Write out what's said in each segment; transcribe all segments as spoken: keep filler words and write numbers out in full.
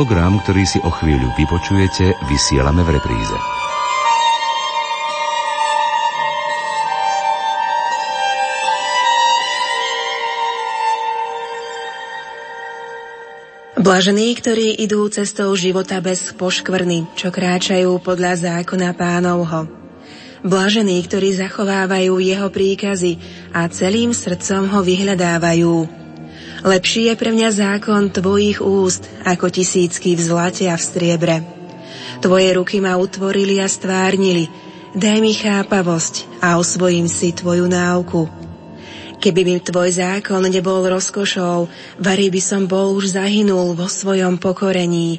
Program, ktorý si o chvíľu vypočujete, vysielame v repríze. Blažení, ktorí idú cestou života bez poškvrny, čo kráčajú podľa zákona Pánovho. Blažení, ktorí zachovávajú jeho príkazy a celým srdcom ho vyhľadávajú. Lepší je pre mňa zákon tvojich úst, ako tisícky v zlate a v striebre. Tvoje ruky ma utvorili a stvárnili, daj mi chápavosť a osvojím si tvoju náuku. Keby mi tvoj zákon nebol rozkošou, varí by som bol už zahynul vo svojom pokorení.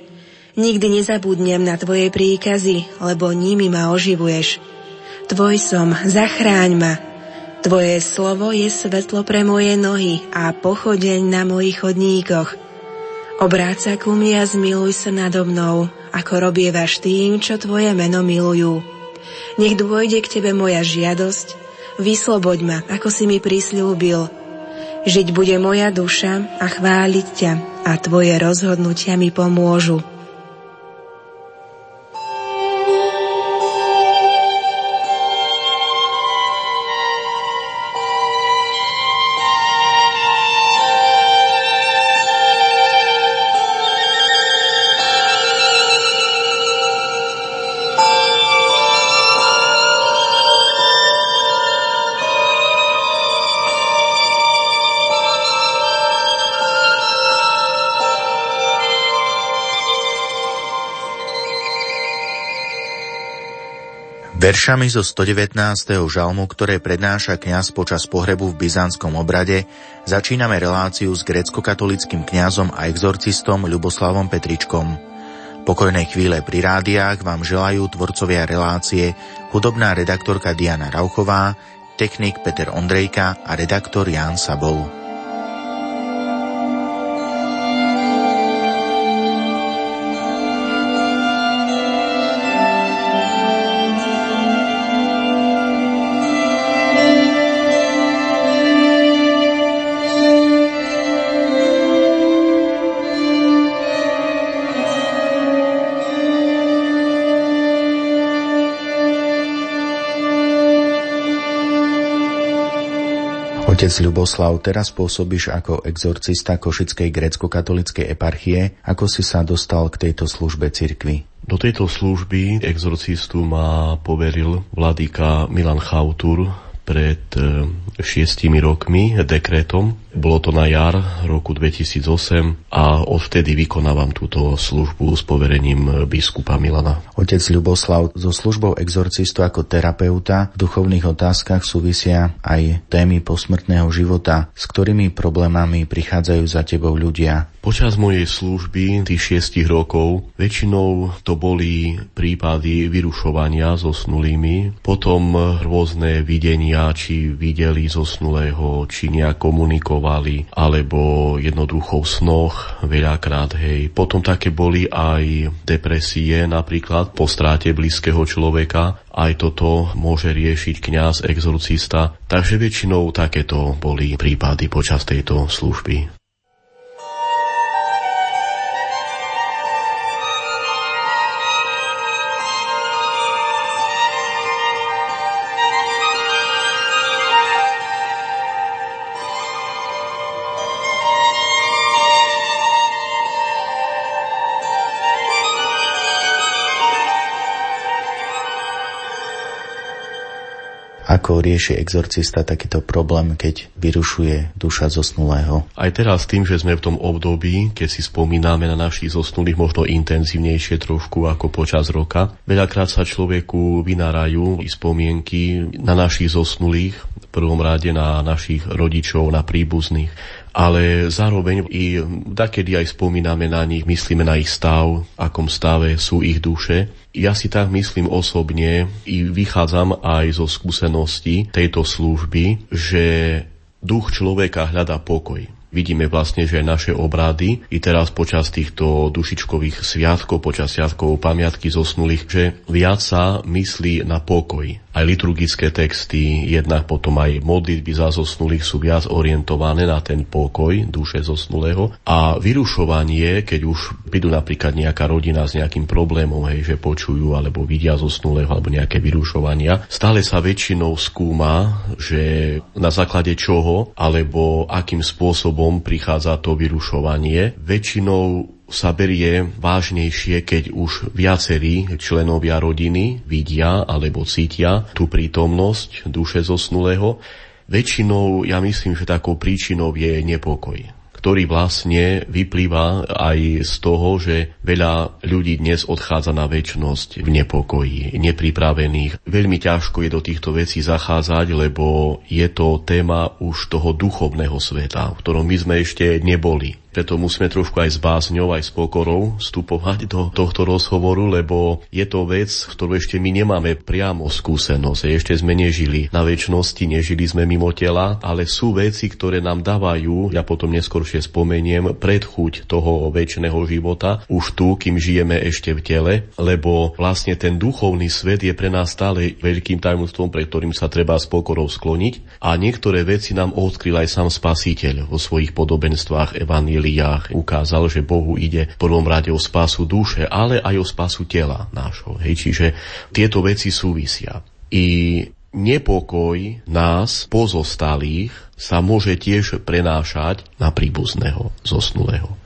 Nikdy nezabudnem na tvoje príkazy, lebo nimi ma oživuješ. Tvoj som, zachráň ma. Tvoje slovo je svetlo pre moje nohy a pochodeň na mojich chodníkoch. Obráť sa ku mne a zmiluj sa nado mnou, ako robievaš tým, čo tvoje meno milujú. Nech dôjde k tebe moja žiadosť, vysloboď ma, ako si mi prisľúbil. Žiť bude moja duša a chváliť ťa a tvoje rozhodnutia mi pomôžu. Veršami zo stodevätnásteho žalmu, ktoré prednáša kňaz počas pohrebu v byzantskom obrade, začíname reláciu s gréckokatolíckym kňazom a exorcistom Ľuboslavom Petričkom. Pokojnej chvíle pri rádiách vám želajú tvorcovia relácie hudobná redaktorka Diana Rauchová, technik Peter Ondrejka a redaktor Ján Sabol. Otec Ľuboslav, teraz pôsobíš ako exorcista Košickej gréckokatolíckej eparchie. Ako si sa dostal k tejto službe cirkvi? Do tejto služby exorcistu ma poveril vladyka Milan Chautur pred šiestimi rokmi dekrétom. Bolo to na jar roku dvetisíc osem a odvtedy vykonávam túto službu s poverením biskupa Milana. Otec Ľuboslav, so službou exorcistu ako terapeuta v duchovných otázkach súvisia aj témy posmrtného života. S ktorými problémami prichádzajú za tebou ľudia? Počas mojej služby tých šiestich rokov väčšinou to boli prípady vyrušovania zosnulými, potom rôzne videnia, či videli zosnulého, či nejak komunikovali, alebo jednoducho v snoch veľakrát, hej. Potom také boli aj depresie, napríklad po stráte blízkeho človeka. Aj toto môže riešiť kňaz exorcista, takže väčšinou takéto boli prípady počas tejto služby. Ako rieši exorcista takýto problém, keď vyrušuje duša zosnulého? Aj teraz tým, že sme v tom období, keď si spomíname na našich zosnulých možno intenzívnejšie trošku ako počas roka, veľakrát sa človeku vynárajú spomienky na našich zosnulých, v prvom rade na našich rodičov, na príbuzných, ale zároveň i takedy aj spomíname na nich, myslíme na ich stav, akom stave sú ich duše. Ja si tak myslím osobne i vychádzam aj zo skúsenosti tejto služby, že duch človeka hľadá pokoj. vidíme vlastne, že naše obrady i teraz počas týchto dušičkových sviatkov, počas sviatkov pamiatky zosnulých, že viac sa myslí na pokoj. Aj liturgické texty, jednak potom aj modlitby za zosnulých sú viac orientované na ten pokoj duše zosnulého. A vyrušovanie, keď už prídu napríklad nejaká rodina s nejakým problémom, hej, že počujú alebo vidia zosnulého alebo nejaké vyrušovania, stále sa väčšinou skúma, že na základe čoho alebo akým spôsobom prichádza to vyrušovanie. Väčšinou sa berie vážnejšie, keď už viacerí členovia rodiny vidia alebo cítia tú prítomnosť duše zosnulého. Väčšinou, ja myslím, že takou príčinou je nepokoj, ktorý vlastne vyplýva aj z toho, že veľa ľudí dnes odchádza na večnosť v nepokoji, nepripravených. Veľmi ťažko je do týchto vecí zachádzať, lebo je to téma už toho duchovného sveta, v ktorom my sme ešte neboli. Preto musíme trošku aj s bázňou, aj s pokorou vstupovať do tohto rozhovoru, lebo je to vec, ktorú ešte my nemáme priamo skúsenosť. Ešte sme nežili na večnosti, nežili sme mimo tela, ale sú veci, ktoré nám dávajú, ja potom neskôršie spomeniem, predchuť toho večného života, už tu, kým žijeme ešte v tele, lebo vlastne ten duchovný svet je pre nás stále veľkým tajomstvom, pred ktorým sa treba s pokorou skloniť. A niektoré veci nám odkryl aj sám Spasiteľ vo svojich podobenstvách evanília. Ukázal, že Bohu ide v prvom rade o spásu duše, ale aj o spásu tela nášho. Hej, čiže tieto veci súvisia. I nepokoj nás pozostalých sa môže tiež prenášať na príbuzného zosnulého.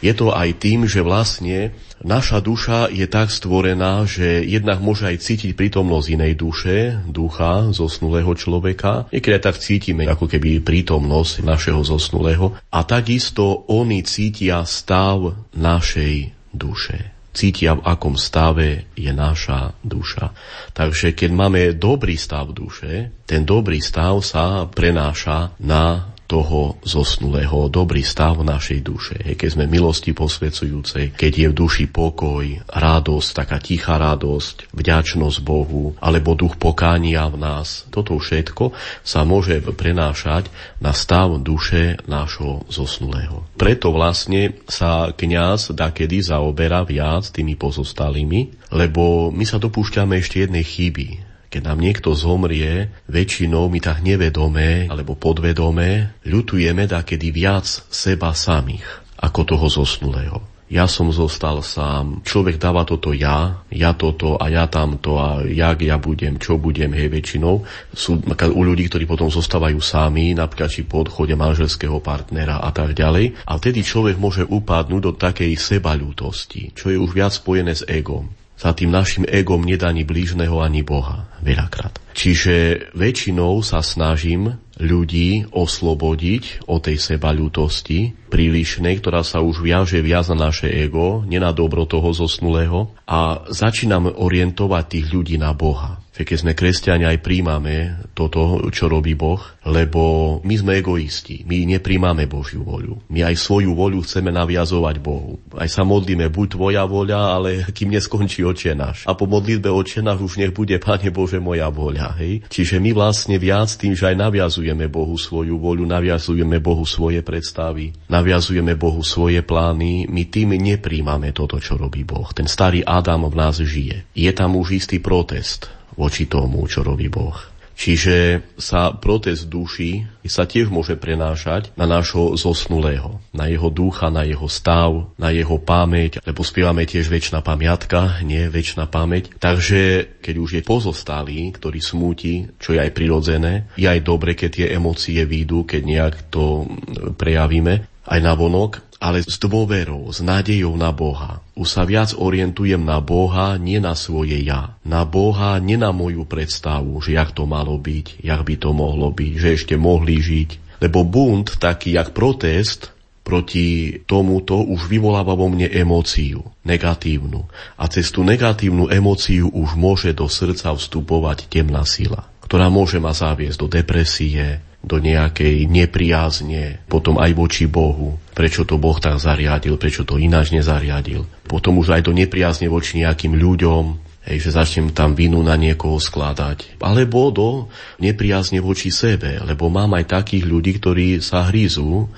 Je to aj tým, že vlastne naša duša je tak stvorená, že jednak môže aj cítiť prítomnosť inej duše, ducha zosnulého človeka. Niekedy tak cítime ako keby prítomnosť našeho zosnulého. A takisto oni cítia stav našej duše. Cítia, v akom stave je naša duša. Takže keď máme dobrý stav duše, ten dobrý stav sa prenáša na toho zosnulého, dobrý stav našej duše. Keď sme milosti posvedzujúcej, keď je v duši pokoj, radosť, taká tichá radosť, vďačnosť Bohu, alebo duch pokánia v nás, toto všetko sa môže prenášať na stav duše nášho zosnulého. Preto vlastne sa kňaz dakedy zaoberá viac tými pozostalými, lebo my sa dopúšťame ešte jednej chyby. Keď nám niekto zomrie, väčšinou my tak nevedomé alebo podvedomé ľutujeme dakedy viac seba samých ako toho zosnulého. Ja som zostal sám, človek dáva toto ja, ja toto a ja tamto a jak ja budem, čo budem, hej, väčšinou. Sú u ľudí, ktorí potom zostávajú sami, napríklad či po odchode manželského partnera a tak ďalej. A vtedy človek môže upadnúť do takej sebaľútosti, čo je už viac spojené s egom. Za tým našim egom nedá ani blížneho, ani Boha veľakrát. Čiže väčšinou sa snažím ľudí oslobodiť od tej sebaľútosti prílišnej, ktorá sa už viaže viac na naše ego, nie na dobro toho zosnulého, a začínam orientovať tých ľudí na Boha. Keď sme kresťania, aj príjmame toto, čo robí Boh, lebo my sme egoisti, my nepríjmame Božiu voľu. My aj svoju voľu chceme naviazovať Bohu. Aj sa modlíme, buď tvoja voľa, ale kým neskončí Otče náš. A po modlitbe Otče náš už nech bude, Pane Bože, moja voľa. Hej? Čiže my vlastne viac tým, že aj naviazujeme Bohu svoju voľu, naviazujeme Bohu svoje predstavy, naviazujeme Bohu svoje plány, my tým nepríjmame toto, čo robí Boh. Ten starý Adam v nás žije. Je tam už istý protest voči tomu, čo robí Boh. Čiže sa protest duši sa tiež môže prenášať na nášho zosnulého, na jeho ducha, na jeho stav, na jeho pamäť, lebo spievame tiež večná pamiatka, nie večná pamäť. Takže keď už je pozostalý, ktorý smúti, čo je aj prirodzené, je aj dobre, keď tie emócie výjdu, keď nejak to prejavíme aj navonok, ale s dôverou, s nádejou na Boha. Už sa viac orientujem na Boha, nie na svoje ja. Na Boha, nie na moju predstavu, že jak to malo byť, jak by to mohlo byť, že ešte mohli žiť. Lebo bunt, taký jak protest proti tomuto, už vyvoláva vo mne emóciu, negatívnu. A cez tú negatívnu emóciu už môže do srdca vstupovať temná sila, ktorá môže ma zaviesť do depresie, do nejakej nepriazne, potom aj voči Bohu, prečo to Boh tak zariadil, prečo to ináč nezariadil, potom už aj do nepriazne voči nejakým ľuďom, hej, že začnem tam vinu na niekoho skladať. Alebo do nepriazne voči sebe, lebo mám aj takých ľudí, ktorí sa hryzú.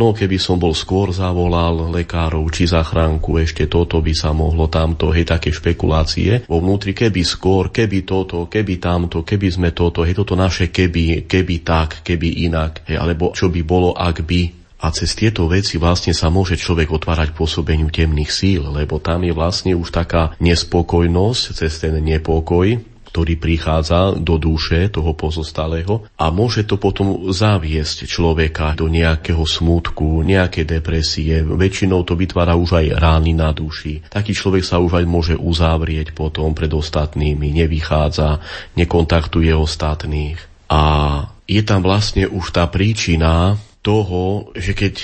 No keby som bol skôr zavolal lekárov či zachránku, ešte toto by sa mohlo tamto, hej, také špekulácie. Vo vnútri keby skôr, keby toto, keby tamto, keby sme toto, hej, toto naše keby, keby tak, keby inak, hej, alebo čo by bolo, ak by. A cez tieto veci vlastne sa môže človek otvárať pôsobeniu temných síl, lebo tam je vlastne už taká nespokojnosť cez ten nepokoj, ktorý prichádza do duše toho pozostalého a môže to potom zaviesť človeka do nejakého smútku, nejaké depresie. Väčšinou to vytvára už aj rány na duši. Taký človek sa už aj môže uzavrieť potom pred ostatnými, nevychádza, nekontaktuje ostatných. A je tam vlastne už tá príčina toho, že keď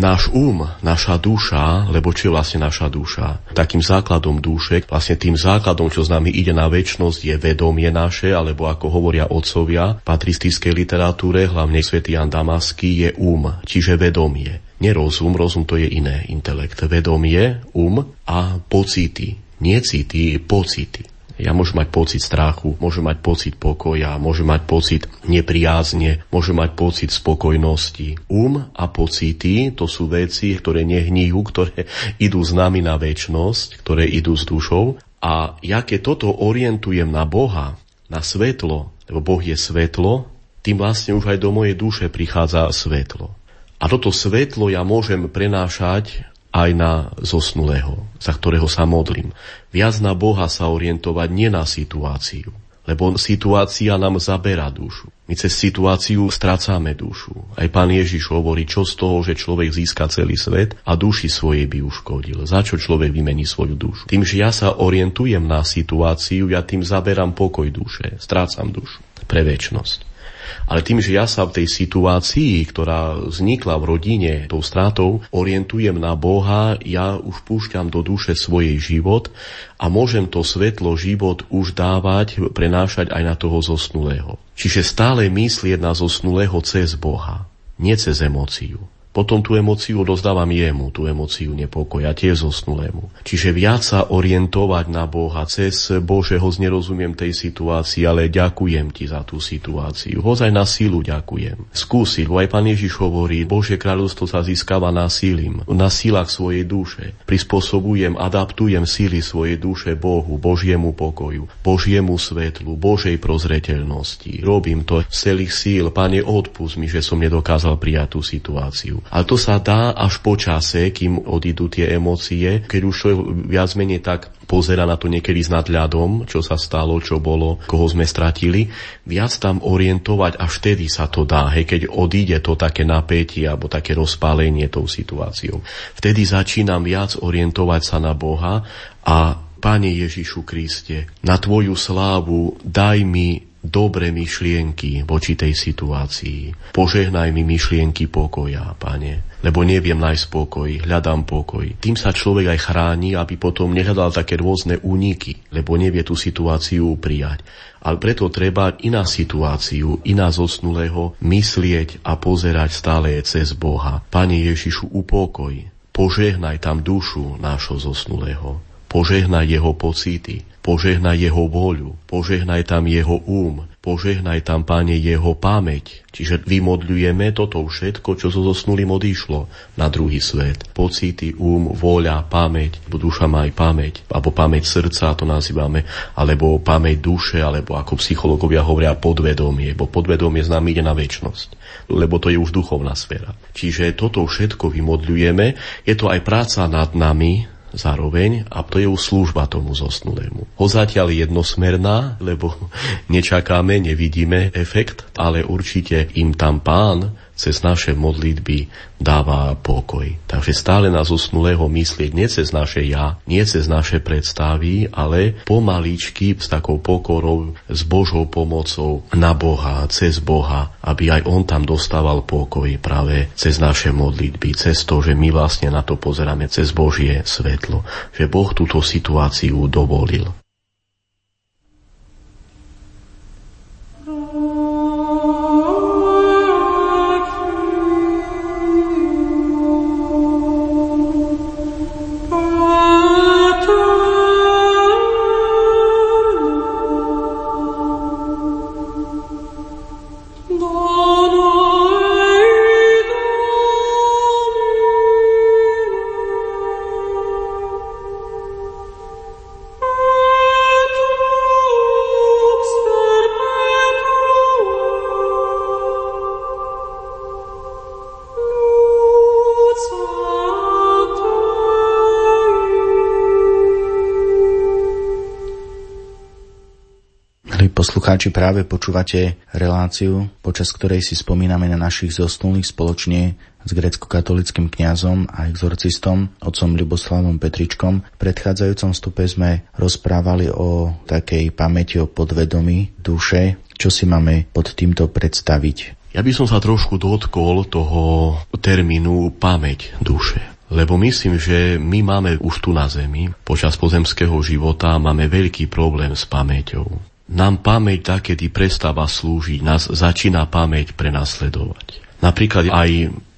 náš um, naša duša, lebo čo je vlastne naša duša? Takým základom duše, vlastne tým základom, čo s nami ide na večnosť, je vedomie naše, alebo ako hovoria otcovia v patristickej literatúre, hlavne svätý Ján Damaský, je um, čiže vedomie. Nerozum, rozum to je iné, intelekt. Vedomie, um a pocity. Nie city, pocity. Ja môžem mať pocit strachu, môžem mať pocit pokoja, môžem mať pocit nepriazne, môžem mať pocit spokojnosti. Um a pocity, to sú veci, ktoré nehníjú, ktoré idú s nami na večnosť, ktoré idú s dušou. A ja keď toto orientujem na Boha, na svetlo, lebo Boh je svetlo, tým vlastne už aj do mojej duše prichádza svetlo. A toto svetlo ja môžem prenášať aj na zosnulého, za ktorého sa modlím. Viac na Boha sa orientovať, nie na situáciu, lebo situácia nám zabera dušu. My cez situáciu strácame dušu. Aj pán Ježiš hovorí, čo z toho, že človek získa celý svet a duši svojej by uškodil. Za čo človek vymení svoju dušu? Tým, že ja sa orientujem na situáciu, ja tým zaberám pokoj duše, strácam dušu pre večnosť. Ale tým, že ja sa v tej situácii, ktorá vznikla v rodine tou stratou, orientujem na Boha, ja už púšťam do duše svojej život a môžem to svetlo život už dávať, prenášať aj na toho zosnulého. Čiže stále myslieť na zosnulého cez Boha, nie cez emóciu. Potom tú emóciu dozdávam jemu, tú emóciu nepokoja, tiež zosnulému. Čiže viac sa orientovať na Boha cez Bože, hoď nerozumiem tej situácii, ale ďakujem ti za tú situáciu. Hoď aj na sílu ďakujem. Skúsiť, bo aj pán Ježiš hovorí, Bože kráľovstvo sa získava násilím, na silách svojej duše. Prispôsobujem, adaptujem síly svojej duše Bohu, Božiemu pokoju, Božiemu svetlu, Božej prozreteľnosti. Robím to z celých síl. Pane, odpusť mi, že som nedokázal prijať tú situáciu. Ale to sa dá až po čase, kým odídu tie emócie, keď už viac menej tak pozera na to niekedy s nadľadom, čo sa stalo, čo bolo, koho sme stratili. Viac tam orientovať, až vtedy sa to dá, hej, keď odíde to také napätie alebo také rozpálenie tou situáciou. Vtedy začínam viac orientovať sa na Boha a Pane Ježišu Kriste, na Tvoju slávu daj mi dobre myšlienky voči tej situácii. Požehnaj mi myšlienky pokoja, Pane, lebo neviem nájsť pokoj, hľadám pokoj. Tým sa človek aj chráni, aby potom nehľadal také rôzne úniky, lebo nevie tú situáciu prijať. Ale preto treba i na situáciu, i na zosnulého myslieť a pozerať stále cez Boha. Pane Ježišu, upokoj, požehnaj tam dušu nášho zosnulého, požehnaj jeho pocity, požehnaj jeho vôľu, požehnaj tam jeho um, požehnaj tam, Pane, jeho pamäť. Čiže vymodľujeme toto všetko, čo so zosnulým odišlo na druhý svet. Pocity, um, vôľa, pamäť, duša má aj pamäť, alebo pamäť srdca, to nazývame, alebo pamäť duše, alebo ako psychológovia hovoria podvedomie, bo podvedomie s nami ide na večnosť, lebo to je už duchovná sféra. Čiže toto všetko vymodľujeme, je to aj práca nad nami, zároveň, a to je už služba tomu zosnulému. Ho zatiaľ jednosmerná, lebo nečakáme, nevidíme efekt, ale určite im tam Pán cez naše modlitby dáva pokoj. Takže stále na zosnulého myslieť nie cez naše ja, nie cez naše predstavy, ale pomaličky s takou pokorou, s Božou pomocou na Boha, cez Boha, aby aj on tam dostával pokoj práve cez naše modlitby, cez to, že my vlastne na to pozeráme cez Božie svetlo, že Boh túto situáciu dovolil. poslucháči, práve počúvate reláciu, počas ktorej si spomíname na našich zosnulých spoločne s grécko-katolickým kňazom a exorcistom, otcom Ľuboslavom Petričkom. V predchádzajúcom vstupe sme rozprávali o takej pamäti, o podvedomí duše. Čo si máme pod týmto predstaviť? Ja by som sa trošku dotkol toho termínu pamäť duše. Lebo myslím, že my máme už tu na zemi, počas pozemského života máme veľký problém s pamäťou. Nám pamäť, kedy prestáva slúžiť, nás začína pamäť prenasledovať. Napríklad aj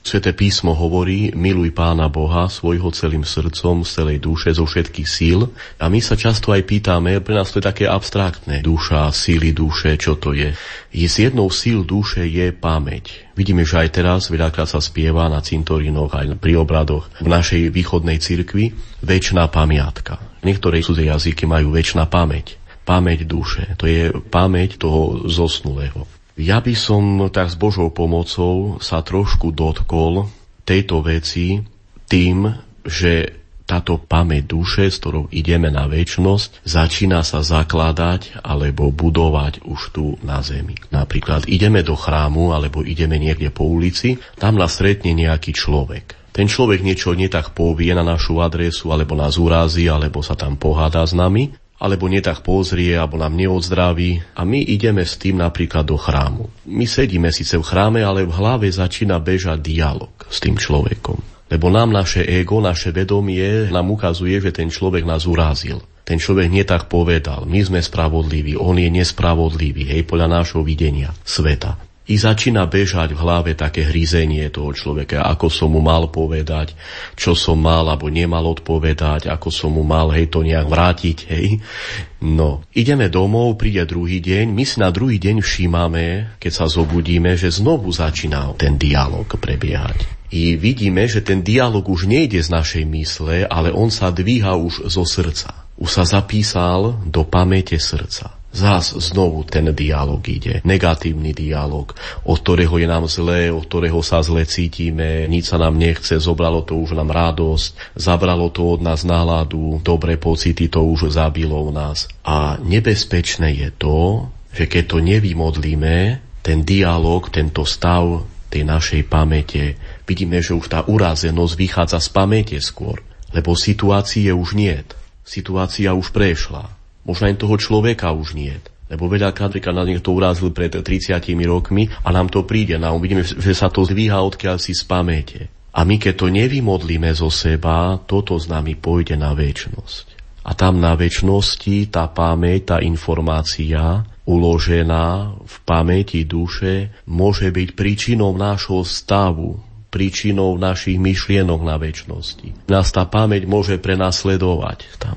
Sväté písmo hovorí, miluj Pána Boha svojho celým srdcom, z celej duše, zo všetkých síl. A my sa často aj pýtame, pre nás to je také abstraktné. Duša, síly duše, čo to je? Je z jednou síl duše je pamäť. Vidíme, že aj teraz veľakrát sa spieva na cintorínoch, aj pri obradoch v našej východnej cirkvi večná pamiatka. Niektoré cudzie jazyky majú večná pamäť. Pamäť duše, to je pamäť toho zosnulého. Ja by som tak s Božou pomocou sa trošku dotkol tejto veci tým, že táto pamäť duše, s ktorou ideme na večnosť, začína sa zakladať alebo budovať už tu na zemi. Napríklad ideme do chrámu alebo ideme niekde po ulici, tam nás stretne nejaký človek. Ten človek niečo netak povie na našu adresu, alebo nás urazí, alebo sa tam pohádá s nami, alebo netach pozrie, alebo nám neodzdraví. A my ideme s tým napríklad do chrámu. My sedíme síce v chráme, ale v hlave začína bežať dialog s tým človekom. Lebo nám naše ego, naše vedomie nám ukazuje, že ten človek nás urazil. Ten človek netach povedal, my sme spravodliví, on je nespravodlivý, hej, podľa nášho videnia sveta. I začína bežať v hlave také hryzenie toho človeka, ako som mu mal povedať, čo som mal alebo nemal odpovedať, ako som mu mal, hej, to nejak vrátiť, hej. No, ideme domov, príde druhý deň, my si na druhý deň všímame, keď sa zobudíme, že znovu začína ten dialog prebiehať. I vidíme, že ten dialog už nejde z našej mysle, ale on sa dvíha už zo srdca. Už sa zapísal do pamäte srdca. Zás znovu ten dialog ide. Negatívny dialog, od ktorého je nám zlé, od ktorého sa zle cítime, nič sa nám nechce, zobralo to už nám radosť, zabralo to od nás náladu, dobré pocity to už zabilo v nás. A nebezpečné je to, že keď to nevymodlíme, ten dialog, tento stav tej našej pamäte, vidíme, že už tá urazenosť vychádza z pamäte skôr, lebo situácie už niet. Situácia už prešla. Možno aj toho človeka už nie. Lebo veľakrát nás niekto urazil pred tridsiatimi rokmi a nám to príde. A uvidíme, že sa to zdvíha odkiaľ si z pamäte. A my, keď to nevymodlíme zo seba, toto s nami pôjde na večnosť. A tam na večnosti tá pamäť, tá informácia uložená v pamäti duše môže byť príčinou nášho stavu, príčinou našich myšlienok na večnosti. Nás tá pamäť môže prenasledovať tam.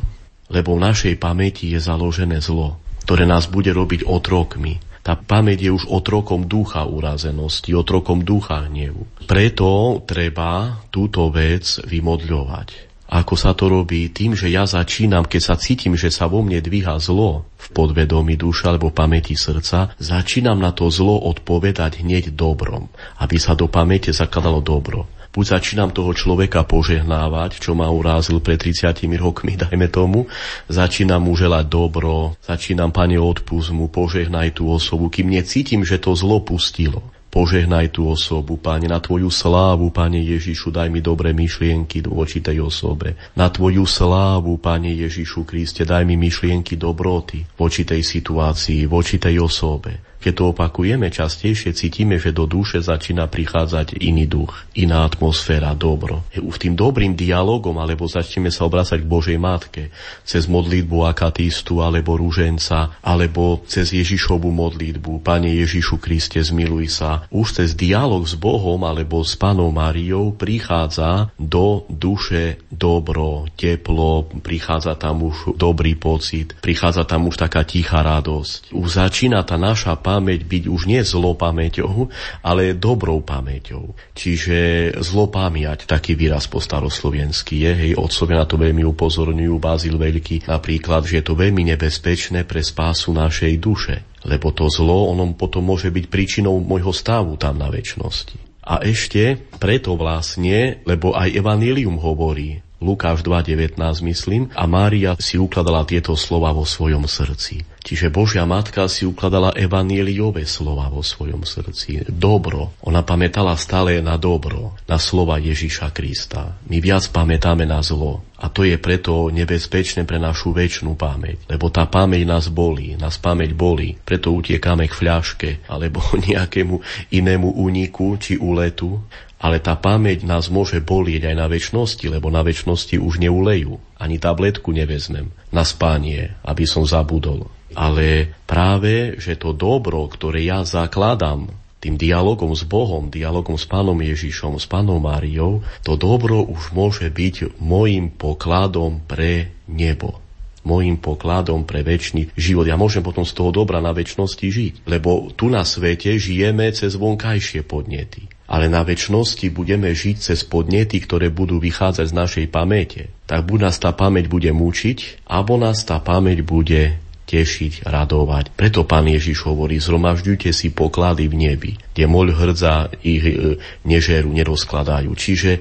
Lebo v našej pamäti je založené zlo, ktoré nás bude robiť otrokmi. Tá pamäť je už otrokom ducha urazenosti, otrokom ducha hnevu. Preto treba túto vec vymodľovať. Ako sa to robí? Tým, že ja začínam, keď sa cítim, že sa vo mne dvíha zlo v podvedomí duša alebo pamäti srdca, začínam na to zlo odpovedať hneď dobrom, aby sa do pamäte zakladalo dobro. Buď začínam toho človeka požehnávať, čo ma urázil pred tridsiatimi rokmi, dajme tomu. Začínam mu želať dobro, začínam, Pane, odpusť mu, požehnaj tú osobu, kým necítim, že to zlo pustilo. Požehnaj tú osobu, Pane, na Tvoju slávu, Pane Ježišu, daj mi dobré myšlienky voči tej osobe. Na Tvoju slávu, Pane Ježišu Kriste, daj mi myšlienky dobroty voči tej situácii, voči tej osobe. Keď to opakujeme častejšie, cítime, že do duše začína prichádzať iný duch, iná atmosféra, dobro. Už tým dobrým dialogom, alebo začneme sa obracať k Božej Matke, cez modlitbu akatístu, alebo ruženca, alebo cez Ježišovu modlitbu, Pane Ježišu Kriste, zmiluj sa. Už cez dialog s Bohom, alebo s Pannou Máriou prichádza do duše dobro, teplo, prichádza tam už dobrý pocit, prichádza tam už taká tichá radosť. Už začína tá naša pamäť byť už nie zlou pamäťou, ale dobrou pamäťou. Čiže zlopamiať, taký výraz po staroslovenský je, hej, otcovia na to veľmi upozorňujú, Bazil Veľký napríklad, že je to veľmi nebezpečné pre spásu našej duše, lebo to zlo, ono potom môže byť príčinou môjho stavu tam na večnosti. A ešte preto vlastne, lebo aj Evanjelium hovorí, Lukáš dva devätnásť, myslím, a Mária si ukladala tieto slova vo svojom srdci. Čiže Božia Matka si ukladala evanjeliové slova vo svojom srdci. Dobro. Ona pamätala stále na dobro, na slova Ježiša Krista. My viac pamätáme na zlo. A to je preto nebezpečné pre našu večnú pamäť. Lebo tá pamäť nás bolí, nás pamäť bolí. Preto utiekáme k fľaške alebo nejakému inému úniku či úletu. Ale tá pamäť nás môže bolieť aj na večnosti, lebo na večnosti už neulejú. Ani tabletku nevezmem na spánie, aby som zabudol. Ale práve, že to dobro, ktoré ja zakladám tým dialogom s Bohom, dialogom s Pánom Ježišom, s Pánom Máriou, to dobro už môže byť môjim pokladom pre nebo. Mojím pokladom pre večný život. Ja môžem potom z toho dobra na večnosti žiť, lebo tu na svete žijeme cez vonkajšie podnety. Ale na večnosti budeme žiť cez podnety, ktoré budú vychádzať z našej pamäte. Tak buď nás tá pamäť bude mučiť, alebo nás tá pamäť bude tešiť, radovať. Preto Pán Ježiš hovorí, zhromažďujte si poklady v nebi, kde moľ hrdza ich e, nežeru, nerozkladajú. Čiže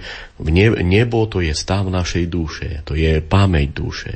nebo to je stav našej duše, to je pamäť duše.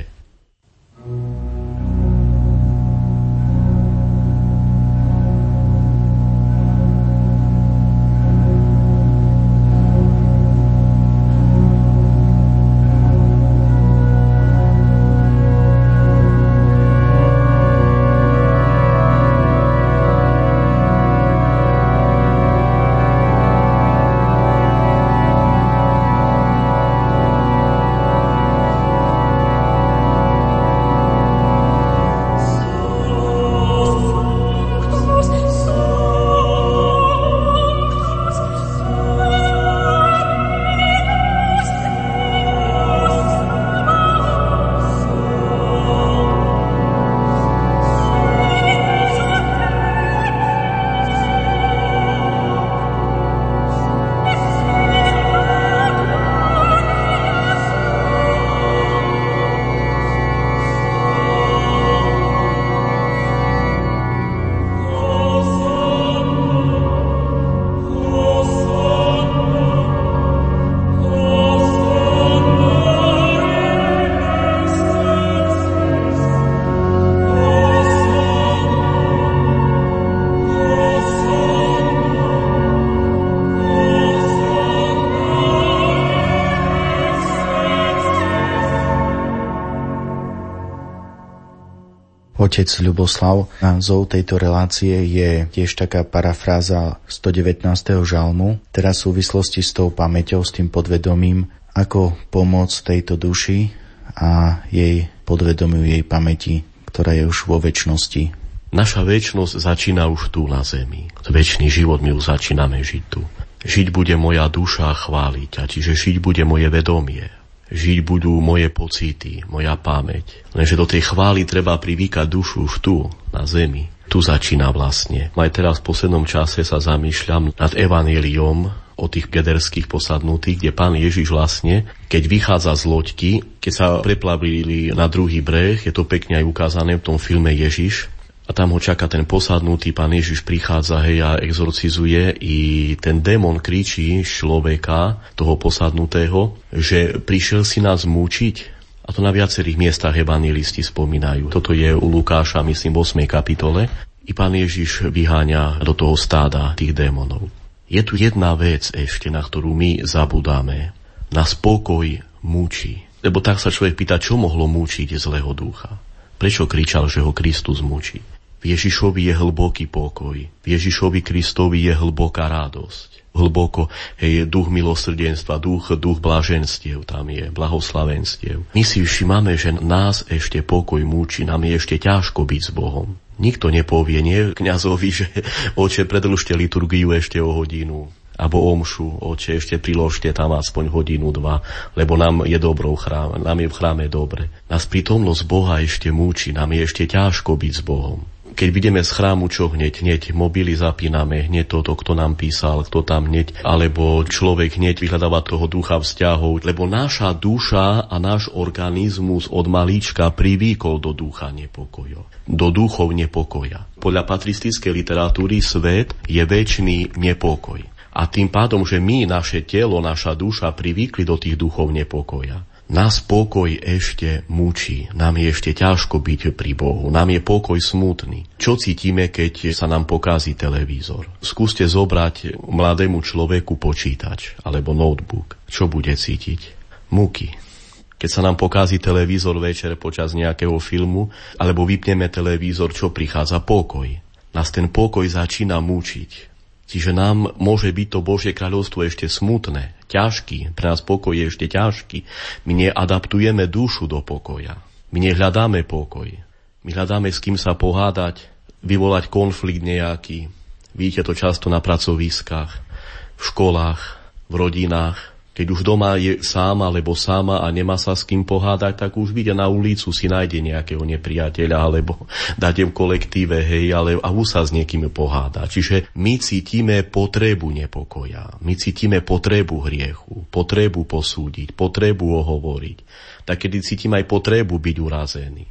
Otec Ľuboslav, názov tejto relácie je tiež taká parafráza stodevätnásteho žalmu, teda v súvislosti s tou pamäťou, s tým podvedomím, ako pomôcť tejto duši a jej podvedomiu, jej pamäti, ktorá je už vo večnosti. Naša večnosť začína už tu na zemi. Večný život my už začíname žiť tu. Žiť bude moja duša chváliť, a čiže žiť bude moje vedomie. Žiť budú moje pocity, moja pamäť. Lenže do tej chvály treba privykať dušu už tu, na zemi. Tu začína vlastne. Aj teraz v poslednom čase sa zamýšľam nad evanjeliom o tých gederských posadnutých, kde Pán Ježiš vlastne, keď vychádza z loďky, keď sa preplavili na druhý breh, je to pekne aj ukázané v tom filme Ježiš, a tam ho čaká ten posadnutý, Pán Ježiš prichádza, hej, a exorcizuje, i ten démon kričí človeka, toho posadnutého, že prišiel si nás mučiť. A to na viacerých miestach evanjelisti spomínajú. Toto je u Lukáša, myslím, v ôsmej kapitole. I Pán Ježiš vyháňa do toho stáda tých démonov. Je tu jedna vec ešte, na ktorú my zabudáme. Nás pokoj mučí. Lebo tak sa človek pýta, čo mohlo mučiť zlého ducha. Prečo kričal, že ho Kristus mučí? V Ježišovi je hlboký pokoj. V Ježišovi Kristovi je hlboká radosť. Hlboko, hej, duch milosrdenstva, duch, duch bláženstiev tam je, blahoslavenstiev. My si všimáme, že nás ešte pokoj mučí, nám je ešte ťažko byť s Bohom. Nikto nepovie, nie, kňazovi, že oče, predĺžte liturgiu ešte o hodinu. Abo omšu, oče, ešte priložte tam aspoň hodinu, dva, lebo nám je dobro v chráme, nám je v chráme dobre. Nás prítomnosť Boha ešte múči, nám je ešte ťažko byť s Bohom. Keď ideme z chrámu, čo hneď, hneď mobily zapíname, hneď toto, kto nám písal, kto tam hneď, alebo človek hneď vyhľadáva toho ducha vzťahov, lebo naša duša a náš organizmus od malička privýkol do ducha nepokoja, do duchov nepokoja. Podľa patristickej literatúry svet je väčší nepokoj. A tým pádom, že my, naše telo, naša duša privykli do tých duchov nepokoja. Nás pokoj ešte mučí, nám je ešte ťažko byť pri Bohu, nám je pokoj smutný. Čo cítime, keď sa nám pokazí televízor? Skúste zobrať mladému človeku počítač alebo notebook. Čo bude cítiť? Múky. Keď sa nám pokazí televízor večer počas nejakého filmu alebo vypneme televízor, čo prichádza? Pokoj. Nás ten pokoj začína mučiť. Čiže nám môže byť to Božie kráľovstvo ešte smutné, ťažký, pre nás pokoj je ešte ťažký. My neadaptujeme dušu do pokoja. My nehľadáme pokoj. My hľadáme, s kým sa pohádať, vyvolať konflikt nejaký. Vidíte to často na pracoviskách, v školách, v rodinách. Keď už doma je sám alebo sama a nemá sa s kým pohádať, tak už vyjde na ulicu, si nájde nejakého nepriateľa alebo dáte v kolektíve, hej, ale a už sa s niekým pohádať. Čiže my cítime potrebu nepokoja, my cítime potrebu hriechu, potrebu posúdiť, potrebu ohovoriť. Tak kedy cítim aj potrebu byť urazený.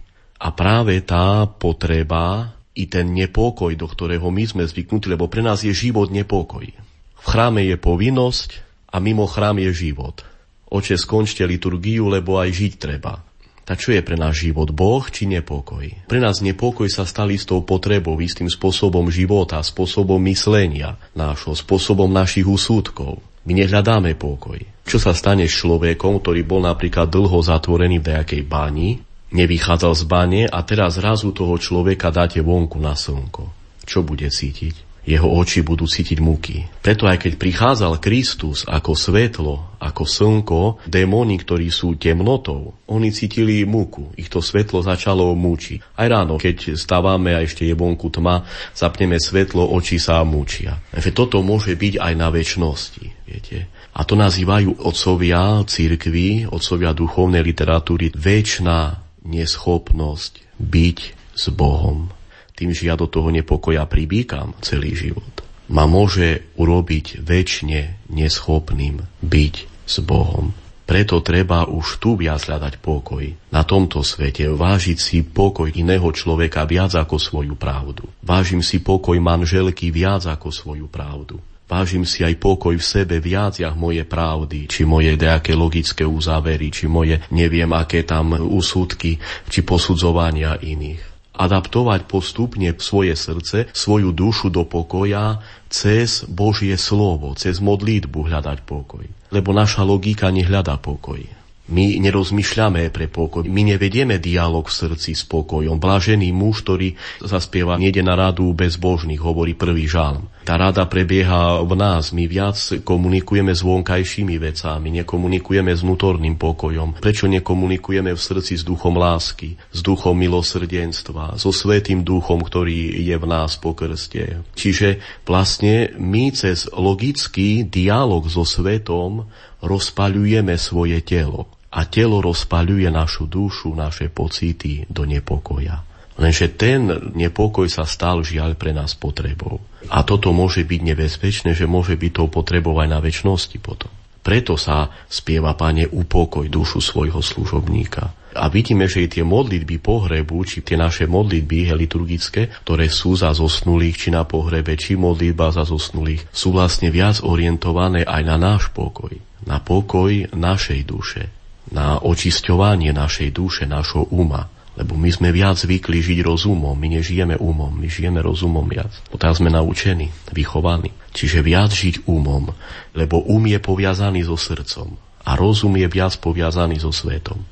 A práve tá potreba i ten nepokoj, do ktorého my sme zvyknutí, lebo pre nás je život nepokoj. V chráme je povinnosť, a mimo chrám je život. Oče, skončte liturgiu, lebo aj žiť treba. Tak čo je pre nás život? Boh či nepokoj? Pre nás nepokoj sa stal istou potrebou, istým spôsobom života, spôsobom myslenia nášho, spôsobom našich úsudkov. My nehľadáme pokoj. Čo sa stane s človekom, ktorý bol napríklad dlho zatvorený v nejakej bani, nevychádzal z bane a teraz zrazu toho človeka dáte vonku na slnko? Čo bude cítiť? Jeho oči budú cítiť múky. Preto aj keď prichádzal Kristus ako svetlo, ako slnko, démoni, ktorí sú temnotou, oni cítili múku. Ich to svetlo začalo múčiť. Aj ráno, keď stávame a ešte je vonku tma, zapneme svetlo, oči sa múčia. Toto môže byť aj na večnosti, viete. A to nazývajú otcovia cirkvi, otcovia duchovnej literatúry, večná neschopnosť byť s Bohom. Tým, že ja do toho nepokoja pribýkam celý život, ma môže urobiť večne neschopným byť s Bohom. Preto treba už tu viac hľadať pokoj. Na tomto svete vážiť si pokoj iného človeka viac ako svoju pravdu. Vážim si pokoj manželky viac ako svoju pravdu. Vážim si aj pokoj v sebe viac, jak moje pravdy, či moje nejaké logické uzávery, či moje neviem aké tam úsudky, či posudzovania iných. Adaptovať postupne svoje srdce, svoju dušu do pokoja cez Božie slovo, cez modlitbu hľadať pokoj. Lebo naša logika nehľadá pokoj. My nerozmýšľame pre pokoj, my nevedieme dialog v srdci s pokojom. Blažený muž, ktorý zaspieva nejde na radu bezbožných, hovorí prvý žalm. Tá rada prebieha v nás, my viac komunikujeme s vonkajšími vecami, nekomunikujeme s vnútorným pokojom. Prečo nekomunikujeme v srdci s duchom lásky, s duchom milosrdenstva, so svätým duchom, ktorý je v nás po krste? Čiže vlastne my cez logický dialog so svetom rozpaľujeme svoje telo. A telo rozpaľuje našu dušu, naše pocity do nepokoja. Lenže ten nepokoj sa stal žiaľ pre nás potrebou. A toto môže byť nebezpečné, že môže byť tou potrebou aj na večnosti potom. Preto sa spieva: Pane, upokoj dušu svojho služobníka. A vidíme, že tie modlitby pohrebu, či tie naše modlitby liturgické, ktoré sú za zosnulých, či na pohrebe, či modlitba za zosnulých, sú vlastne viac orientované aj na náš pokoj, na pokoj našej duše, na očisťovanie našej duše, nášho uma. Lebo my sme viac zvykli žiť rozumom, my nežijeme umom, my žijeme rozumom viac. Potom sme naučení, vychovaní. Čiže viac žiť umom, lebo um je poviazaný so srdcom a rozum je viac poviazaný so svetom.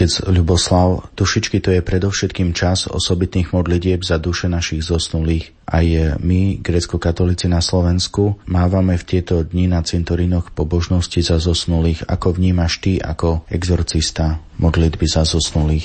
Otec Ľuboslav, tušičky, to je predovšetkým čas osobitných modlitieb za duše našich zosnulých. Aj my, gréckokatolíci na Slovensku, mávame v tieto dni na cintorínoch pobožnosti za zosnulých. Ako vnímaš ty ako exorcista modlitby za zosnulých?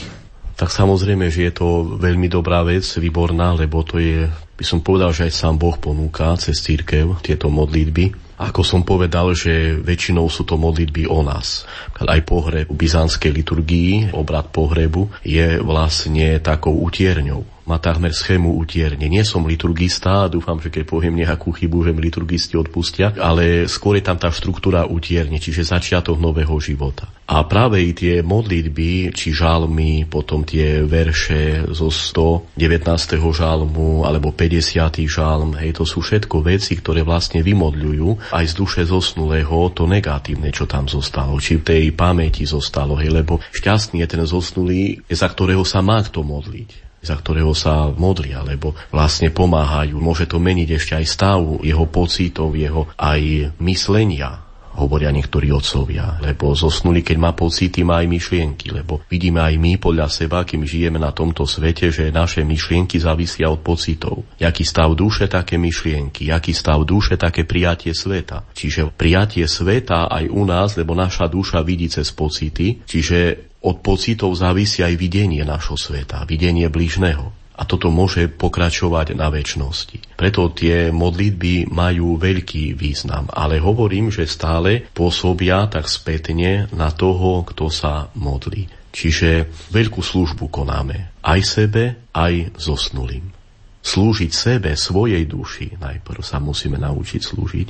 Tak samozrejme, že je to veľmi dobrá vec, výborná, lebo to je, by som povedal, že aj sám Boh ponúka cez cirkev tieto modlitby. Ako som povedal, že väčšinou sú to modlitby o nás. Aj pohreb v byzantskej liturgii, obrad pohrebu, je vlastne takou utierňou. Má takmer schému utierne. Nie som liturgista, dúfam, že keď poviem nejakú chybu, že mi liturgisti odpustia, ale skôr je tam tá štruktúra utierne, čiže začiatok nového života. A práve i tie modlitby, či žalmy, potom tie verše zo stodevätnásteho žalmu alebo päťdesiaty žalm, hej, to sú všetko veci, ktoré vlastne vymodľujú aj z duše zosnulého to negatívne, čo tam zostalo, či v tej pamäti zostalo, hej, lebo šťastný je ten zosnulý, za ktorého sa má kto modliť, za ktorého sa modlia, lebo vlastne pomáhajú. Môže to meniť ešte aj stavu jeho pocitov, jeho aj myslenia, hovoria niektorí otcovia, lebo zosnulý, keď má pocity, má aj myšlienky, lebo vidíme aj my podľa seba, kým žijeme na tomto svete, že naše myšlienky závisia od pocitov. Jaký stav duše, také myšlienky, jaký stav duše, také prijatie sveta. Čiže prijatie sveta aj u nás, lebo naša duša vidí cez pocity, čiže od pocitov závisí aj videnie nášho sveta, videnie blížneho. A toto môže pokračovať na večnosti. Preto tie modlitby majú veľký význam. Ale hovorím, že stále pôsobia tak spätne na toho, kto sa modlí. Čiže veľkú službu konáme aj sebe, aj zosnulým. Slúžiť sebe, svojej duši, najprv sa musíme naučiť slúžiť,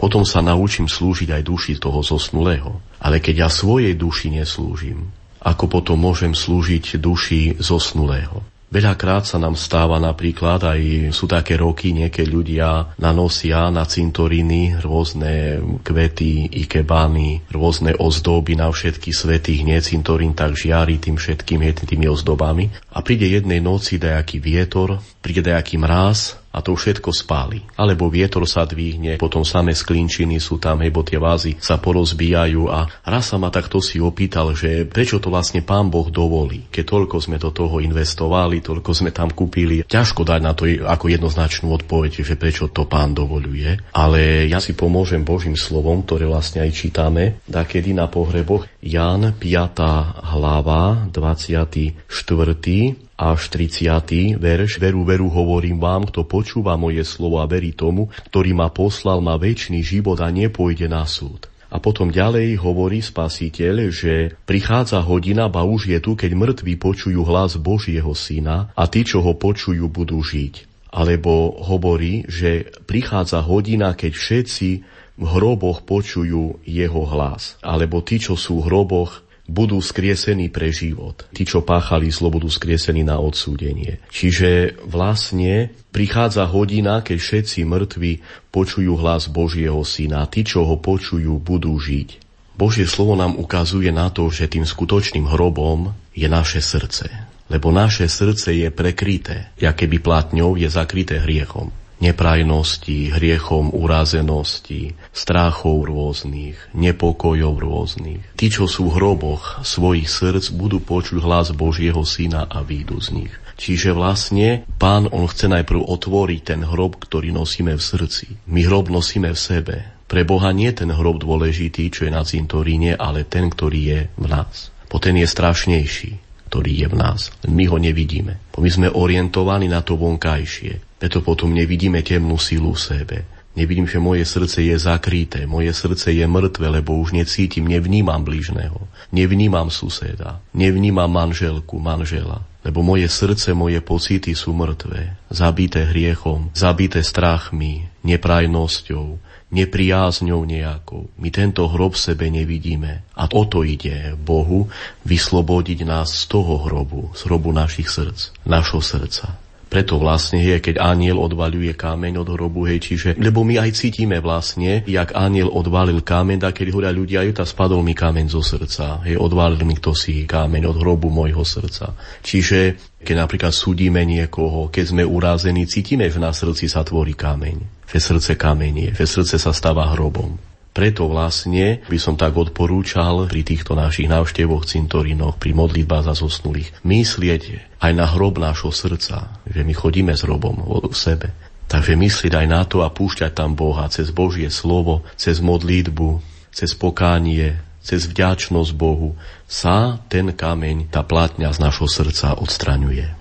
potom sa naučím slúžiť aj duši toho zosnulého. Ale keď ja svojej duši neslúžim, ako potom môžem slúžiť duši zosnulého? Veľakrát sa nám stáva napríklad, aj sú také roky, niekedy ľudia nanosia na cintoriny rôzne kvety, ikebany, rôzne ozdoby na všetkých svätých, nie, cintorín tak žiari tým všetkým tými ozdobami. A príde jednej noci dajaký vietor, príde dajaký mráz, a to všetko spáli. Alebo vietor sa dvihne, potom samé sklinčiny sú tam, hebo tie vázy sa porozbijajú. A raz sa ma takto si opýtal, že prečo to vlastne Pán Boh dovolí, keď toľko sme do toho investovali, toľko sme tam kúpili. Ťažko dať na to ako jednoznačnú odpoveď, že prečo to Pán dovoľuje. Ale ja si pomôžem Božím slovom, ktoré vlastne aj čítame, dakedy na pohreboch. Ján piata hlava, dvadsiaty štvrtý až tridsiaty verš. Veru, veru, hovorím vám, kto počúva moje slovo a verí tomu, ktorý ma poslal, má večný život a nepôjde na súd. A potom ďalej hovorí Spasiteľ, že prichádza hodina, ba už je tu, keď mŕtvi počujú hlas Božieho Syna a tí, čo ho počujú, budú žiť. Alebo hovorí, že prichádza hodina, keď všetci v hroboch počujú jeho hlas. Alebo tí, čo sú v hroboch, budú skriesení pre život. Tí, čo páchali zlo, budú skriesení na odsúdenie. Čiže vlastne prichádza hodina, keď všetci mŕtvi počujú hlas Božieho Syna. Tí, čo ho počujú, budú žiť. Božie slovo nám ukazuje na to, že tým skutočným hrobom je naše srdce. Lebo naše srdce je prekryté, ako keby platňou, je zakryté hriechom. Neprajnosti, hriechom urazenosti, strachov rôznych, nepokojov rôznych. Tí, čo sú v hroboch svojich srdc, budú počuť hlas Božieho Syna a výjdu z nich. Čiže vlastne Pán, on chce najprv otvoriť ten hrob, ktorý nosíme v srdci. My hrob nosíme v sebe. Pre Boha nie je ten hrob dôležitý, čo je na cintoríne, ale ten, ktorý je v nás. Bo ten je strašnejší, ktorý je v nás. My ho nevidíme. My sme orientovaní na to vonkajšie. Preto potom nevidíme temnú silu v sebe. Nevidím, že moje srdce je zakryté. Moje srdce je mŕtve, lebo už necítim, nevnímam blížneho. Nevnímam suseda. Nevnímam manželku, manžela. Lebo moje srdce, moje pocity sú mŕtve. Zabité hriechom, zabité strachmi, neprajnosťou, nepriazňou nejakou. My tento hrob v sebe nevidíme. A o to ide Bohu, vyslobodiť nás z toho hrobu, z hrobu našich srdc, našho srdca. Preto vlastne je, keď aniel odvaľuje kameň od hrobu, hej, čiže, lebo my aj cítime vlastne, jak aniel odvalil kameň, tak keď hovoria ľudia, juta spadol mi kameň zo srdca, hej, odvalil mi kto si kameň od hrobu mojho srdca. Čiže, keď napríklad súdime niekoho, keď sme urazení, cítime, že na srdci sa tvorí kameň, že srdce kameň je, že srdce sa stáva hrobom. Preto vlastne by som tak odporúčal pri týchto našich návštevoch cintorínoch, pri modlitbách za zosnulých, myslieť aj na hrob nášho srdca, že my chodíme s hrobom v sebe. Takže myslieť aj na to a púšťať tam Boha cez Božie slovo, cez modlitbu, cez pokánie, cez vďačnosť Bohu sa ten kameň, tá plátňa z našho srdca odstraňuje.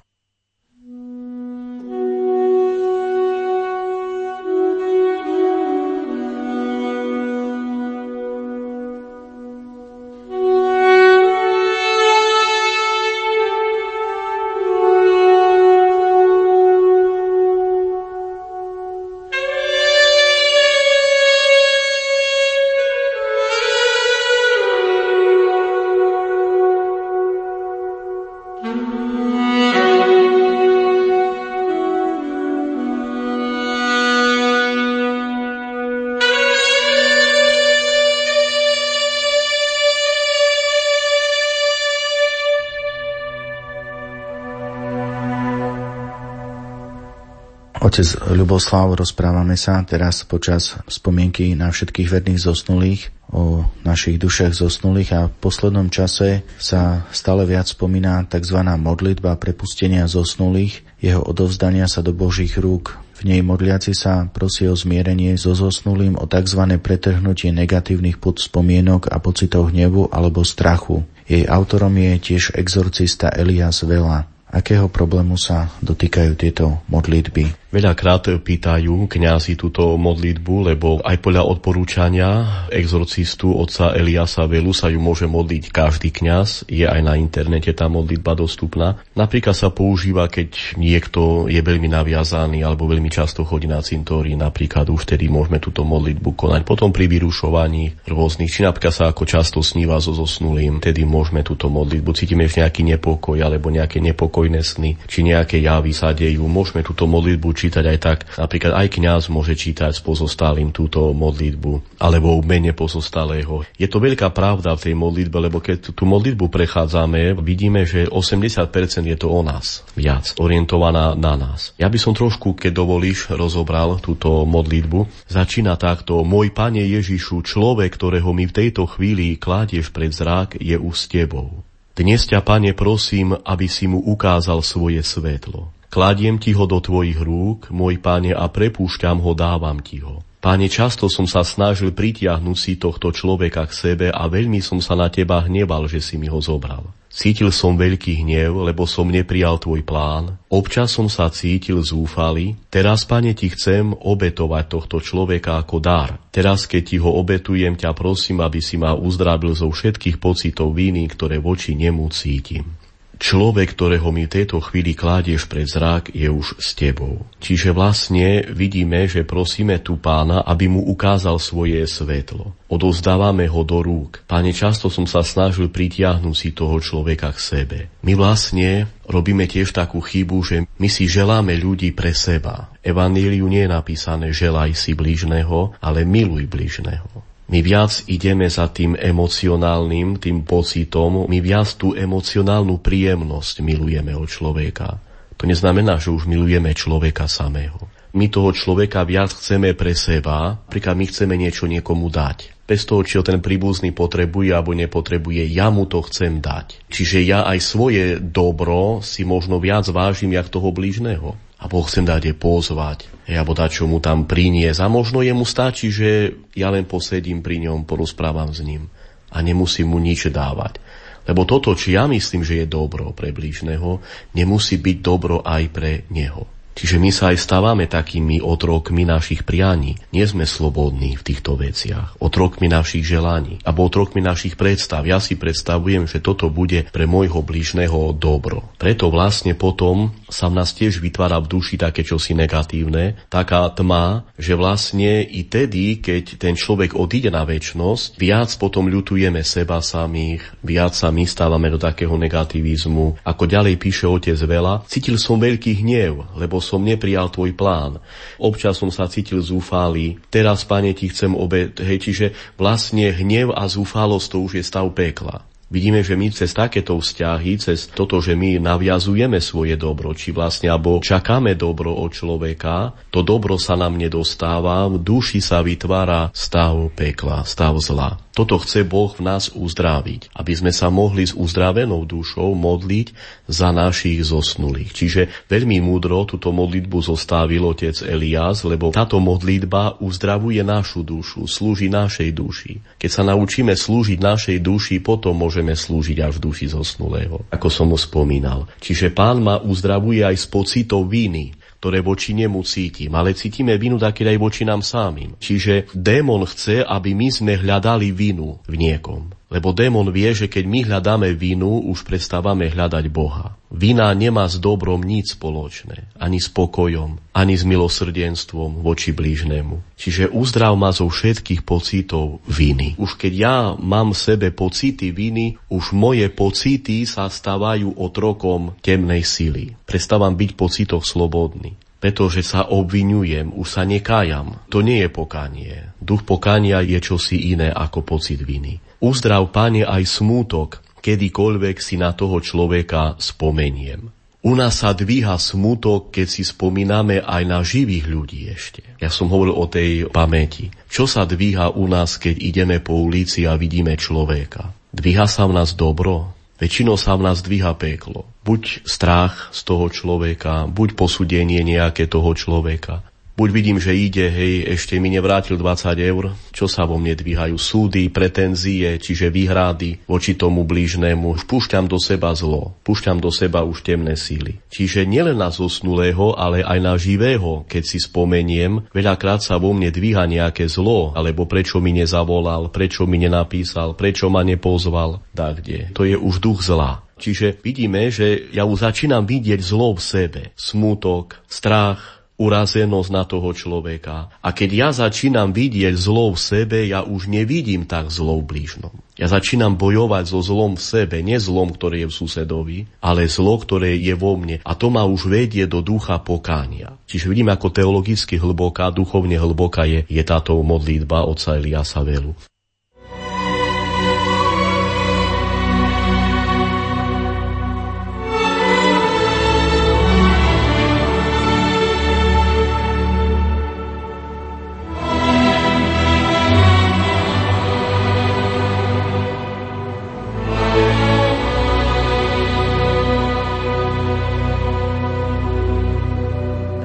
Otec Ľuboslav, rozprávame sa teraz počas spomienky na všetkých verných zosnulých o našich dušach zosnulých a v poslednom čase sa stále viac spomína tzv. Modlitba prepustenia zosnulých, jeho odovzdania sa do Božích rúk. V nej modliaci sa prosí o zmierenie so zosnulým, o tzv. Pretrhnutie negatívnych podspomienok a pocitov hnevu alebo strachu. Jej autorom je tiež exorcista Elias Vella. Akého problému sa dotýkajú tieto modlitby? Veľakrát pýtajú kňazi túto modlitbu, lebo aj podľa odporúčania exorcistu otca Eliasa Vellu sa ju môže modliť každý kňaz. Je aj na internete tá modlitba dostupná. Napríklad sa používa, keď niekto je veľmi naviazaný alebo veľmi často chodí na cintorín. Napríklad už vtedy môžeme túto modlitbu konať. Potom pri vyrušovaní rôznych, či napríklad sa ako často sníva so zosnulým, vtedy môžeme túto modlitbu. Cítime ešte nejaký nepokoj alebo nejaké nepokoj sny, či nejaké javy sa dejú. Môžeme túto modlitbu čítať aj tak. Napríklad aj kňaz môže čítať s pozostalým túto modlitbu alebo v mene pozostalého. Je to veľká pravda v tej modlitbe, lebo keď tú modlitbu prechádzame, vidíme, že osemdesiat percent je to o nás viac, orientovaná na nás. Ja by som trošku, keď dovolíš, rozobral túto modlitbu. Začína takto: Môj Pane Ježišu, človek, ktorého mi v tejto chvíli kladieš pred zrak, je už s tebou. Dnes ťa, Pane, prosím, aby si mu ukázal svoje svetlo. Kladiem ti ho do tvojich rúk, môj Pane, a prepúšťam ho, dávam ti ho. Pane, často som sa snažil pritiahnuť si tohto človeka k sebe a veľmi som sa na teba hneval, že si mi ho zobral. Cítil som veľký hnev, lebo som neprijal tvoj plán. Občas som sa cítil zúfalý. Teraz, Pane, ti chcem obetovať tohto človeka ako dar. Teraz, keď ti ho obetujem, ťa prosím, aby si ma uzdravil zo všetkých pocitov viny, ktoré voči nemu cítim. Človek, ktorého mi v tejto chvíli kládieš pred zrak, je už s tebou. Čiže vlastne vidíme, že prosíme tu Pána, aby mu ukázal svoje svetlo. Odovzdávame ho do rúk. Pane, často som sa snažil pritiahnuť si toho človeka k sebe. My vlastne robíme tiež takú chybu, že my si želáme ľudí pre seba. Evaníliu nie je napísané želaj si blížneho, ale miluj blížneho. My viac ideme za tým emocionálnym, tým pocitom, my viac tú emocionálnu príjemnosť milujeme od človeka. To neznamená, že už milujeme človeka samého. My toho človeka viac chceme pre seba, príklad my chceme niečo niekomu dať. Bez toho, či ho ten príbuzný potrebuje alebo nepotrebuje, ja mu to chcem dať. Čiže ja aj svoje dobro si možno viac vážim, jak toho blížneho. A Boh chcem dať je pozvať, alebo dať, čo mu tam priniesť. A možno jemu stačí, že ja len posedím pri ňom, porozprávam s ním a nemusím mu nič dávať. Lebo toto, či ja myslím, že je dobro pre blížneho, nemusí byť dobro aj pre neho. Čiže my sa aj stávame takými otrokmi našich prianí. Nie sme slobodní v týchto veciach. Otrokmi našich želaní. Abo otrokmi našich predstav. Ja si predstavujem, že toto bude pre môjho blížneho dobro. Preto vlastne potom sa v nás tiež vytvára v duši také čosi negatívne, taká tma, že vlastne i tedy, keď ten človek odíde na večnosť, viac potom ľutujeme seba samých, viac sa my stávame do takého negativizmu. Ako ďalej píše otec Vella, cítil som veľký hnev, lebo som neprijal tvoj plán. Občas som sa cítil zúfalý. Teraz, Pane, ti chcem obet... Hej, čiže vlastne hnev a zúfalosť to už je stav pekla. Vidíme, že my cez takéto vzťahy, cez toto, že my naviazujeme svoje dobro, či vlastne, alebo čakáme dobro od človeka, to dobro sa nám nedostáva, v duši sa vytvára stav pekla, stav zla. Toto chce Boh v nás uzdraviť, aby sme sa mohli s uzdravenou dušou modliť za našich zosnulých. Čiže veľmi múdro túto modlitbu zostavil otec Elias, lebo táto modlitba uzdravuje našu dušu, slúži našej duši. Keď sa naučíme slúžiť našej duši, potom môžeme Môžeme slúžiť až v duši zosnulého, ako som ho spomínal. Čiže Pán ma uzdravuje aj z pocitov viny, ktoré voči nemu cítim, ale cítime vinu takedy aj voči nám samým. Čiže démon chce, aby my sme hľadali vinu v niekom. Lebo démon vie, že keď my hľadáme vinu, už prestávame hľadať Boha. Vina nemá s dobrom nič spoločné, ani s pokojom, ani s milosrdenstvom voči blížnemu. Čiže uzdrav ma zo všetkých pocitov viny. Už keď ja mám v sebe pocity viny, už moje pocity sa stávajú otrokom temnej sily. Prestávam byť v pocitoch slobodný. Pretože sa obviňujem, už sa nekájam. To nie je pokánie. Duch pokánia je čosi iné ako pocit viny. Uzdrav, Pane, aj smútok, kedykoľvek si na toho človeka spomeniem. U nás sa dvíha smútok, keď si spomíname aj na živých ľudí ešte. Ja som hovoril o tej pamäti. Čo sa dvíha u nás, keď ideme po ulici a vidíme človeka? Dvíha sa v nás dobro? Väčšinou sa v nás dvíha peklo. Buď strach z toho človeka, buď posúdenie nejaké toho človeka. Buď vidím, že ide, hej, ešte mi nevrátil dvadsať eur, čo sa vo mne dvíhajú súdy, pretenzie, čiže výhrady voči tomu blížnemu. Púšťam do seba zlo, púšťam do seba už temné síly. Čiže nielen na zosnulého, ale aj na živého, keď si spomeniem, veľakrát sa vo mne dvíha nejaké zlo, alebo prečo mi nezavolal, prečo mi nenapísal, prečo ma nepozval, tak kde. To je už duch zla. Čiže vidíme, že ja už začínam vidieť zlo v sebe, smútok, strach, urazenosť na toho človeka. A keď ja začínam vidieť zlo v sebe, ja už nevidím tak zlo v blížnom. Ja začínam bojovať so zlom v sebe, nie zlom, ktoré je v susedovi, ale zlo, ktoré je vo mne. A to ma už vedie do ducha pokánia. Čiže vidím, ako teologicky hlboká, duchovne hlboká je, je táto modlitba otca Eliasa Vellu.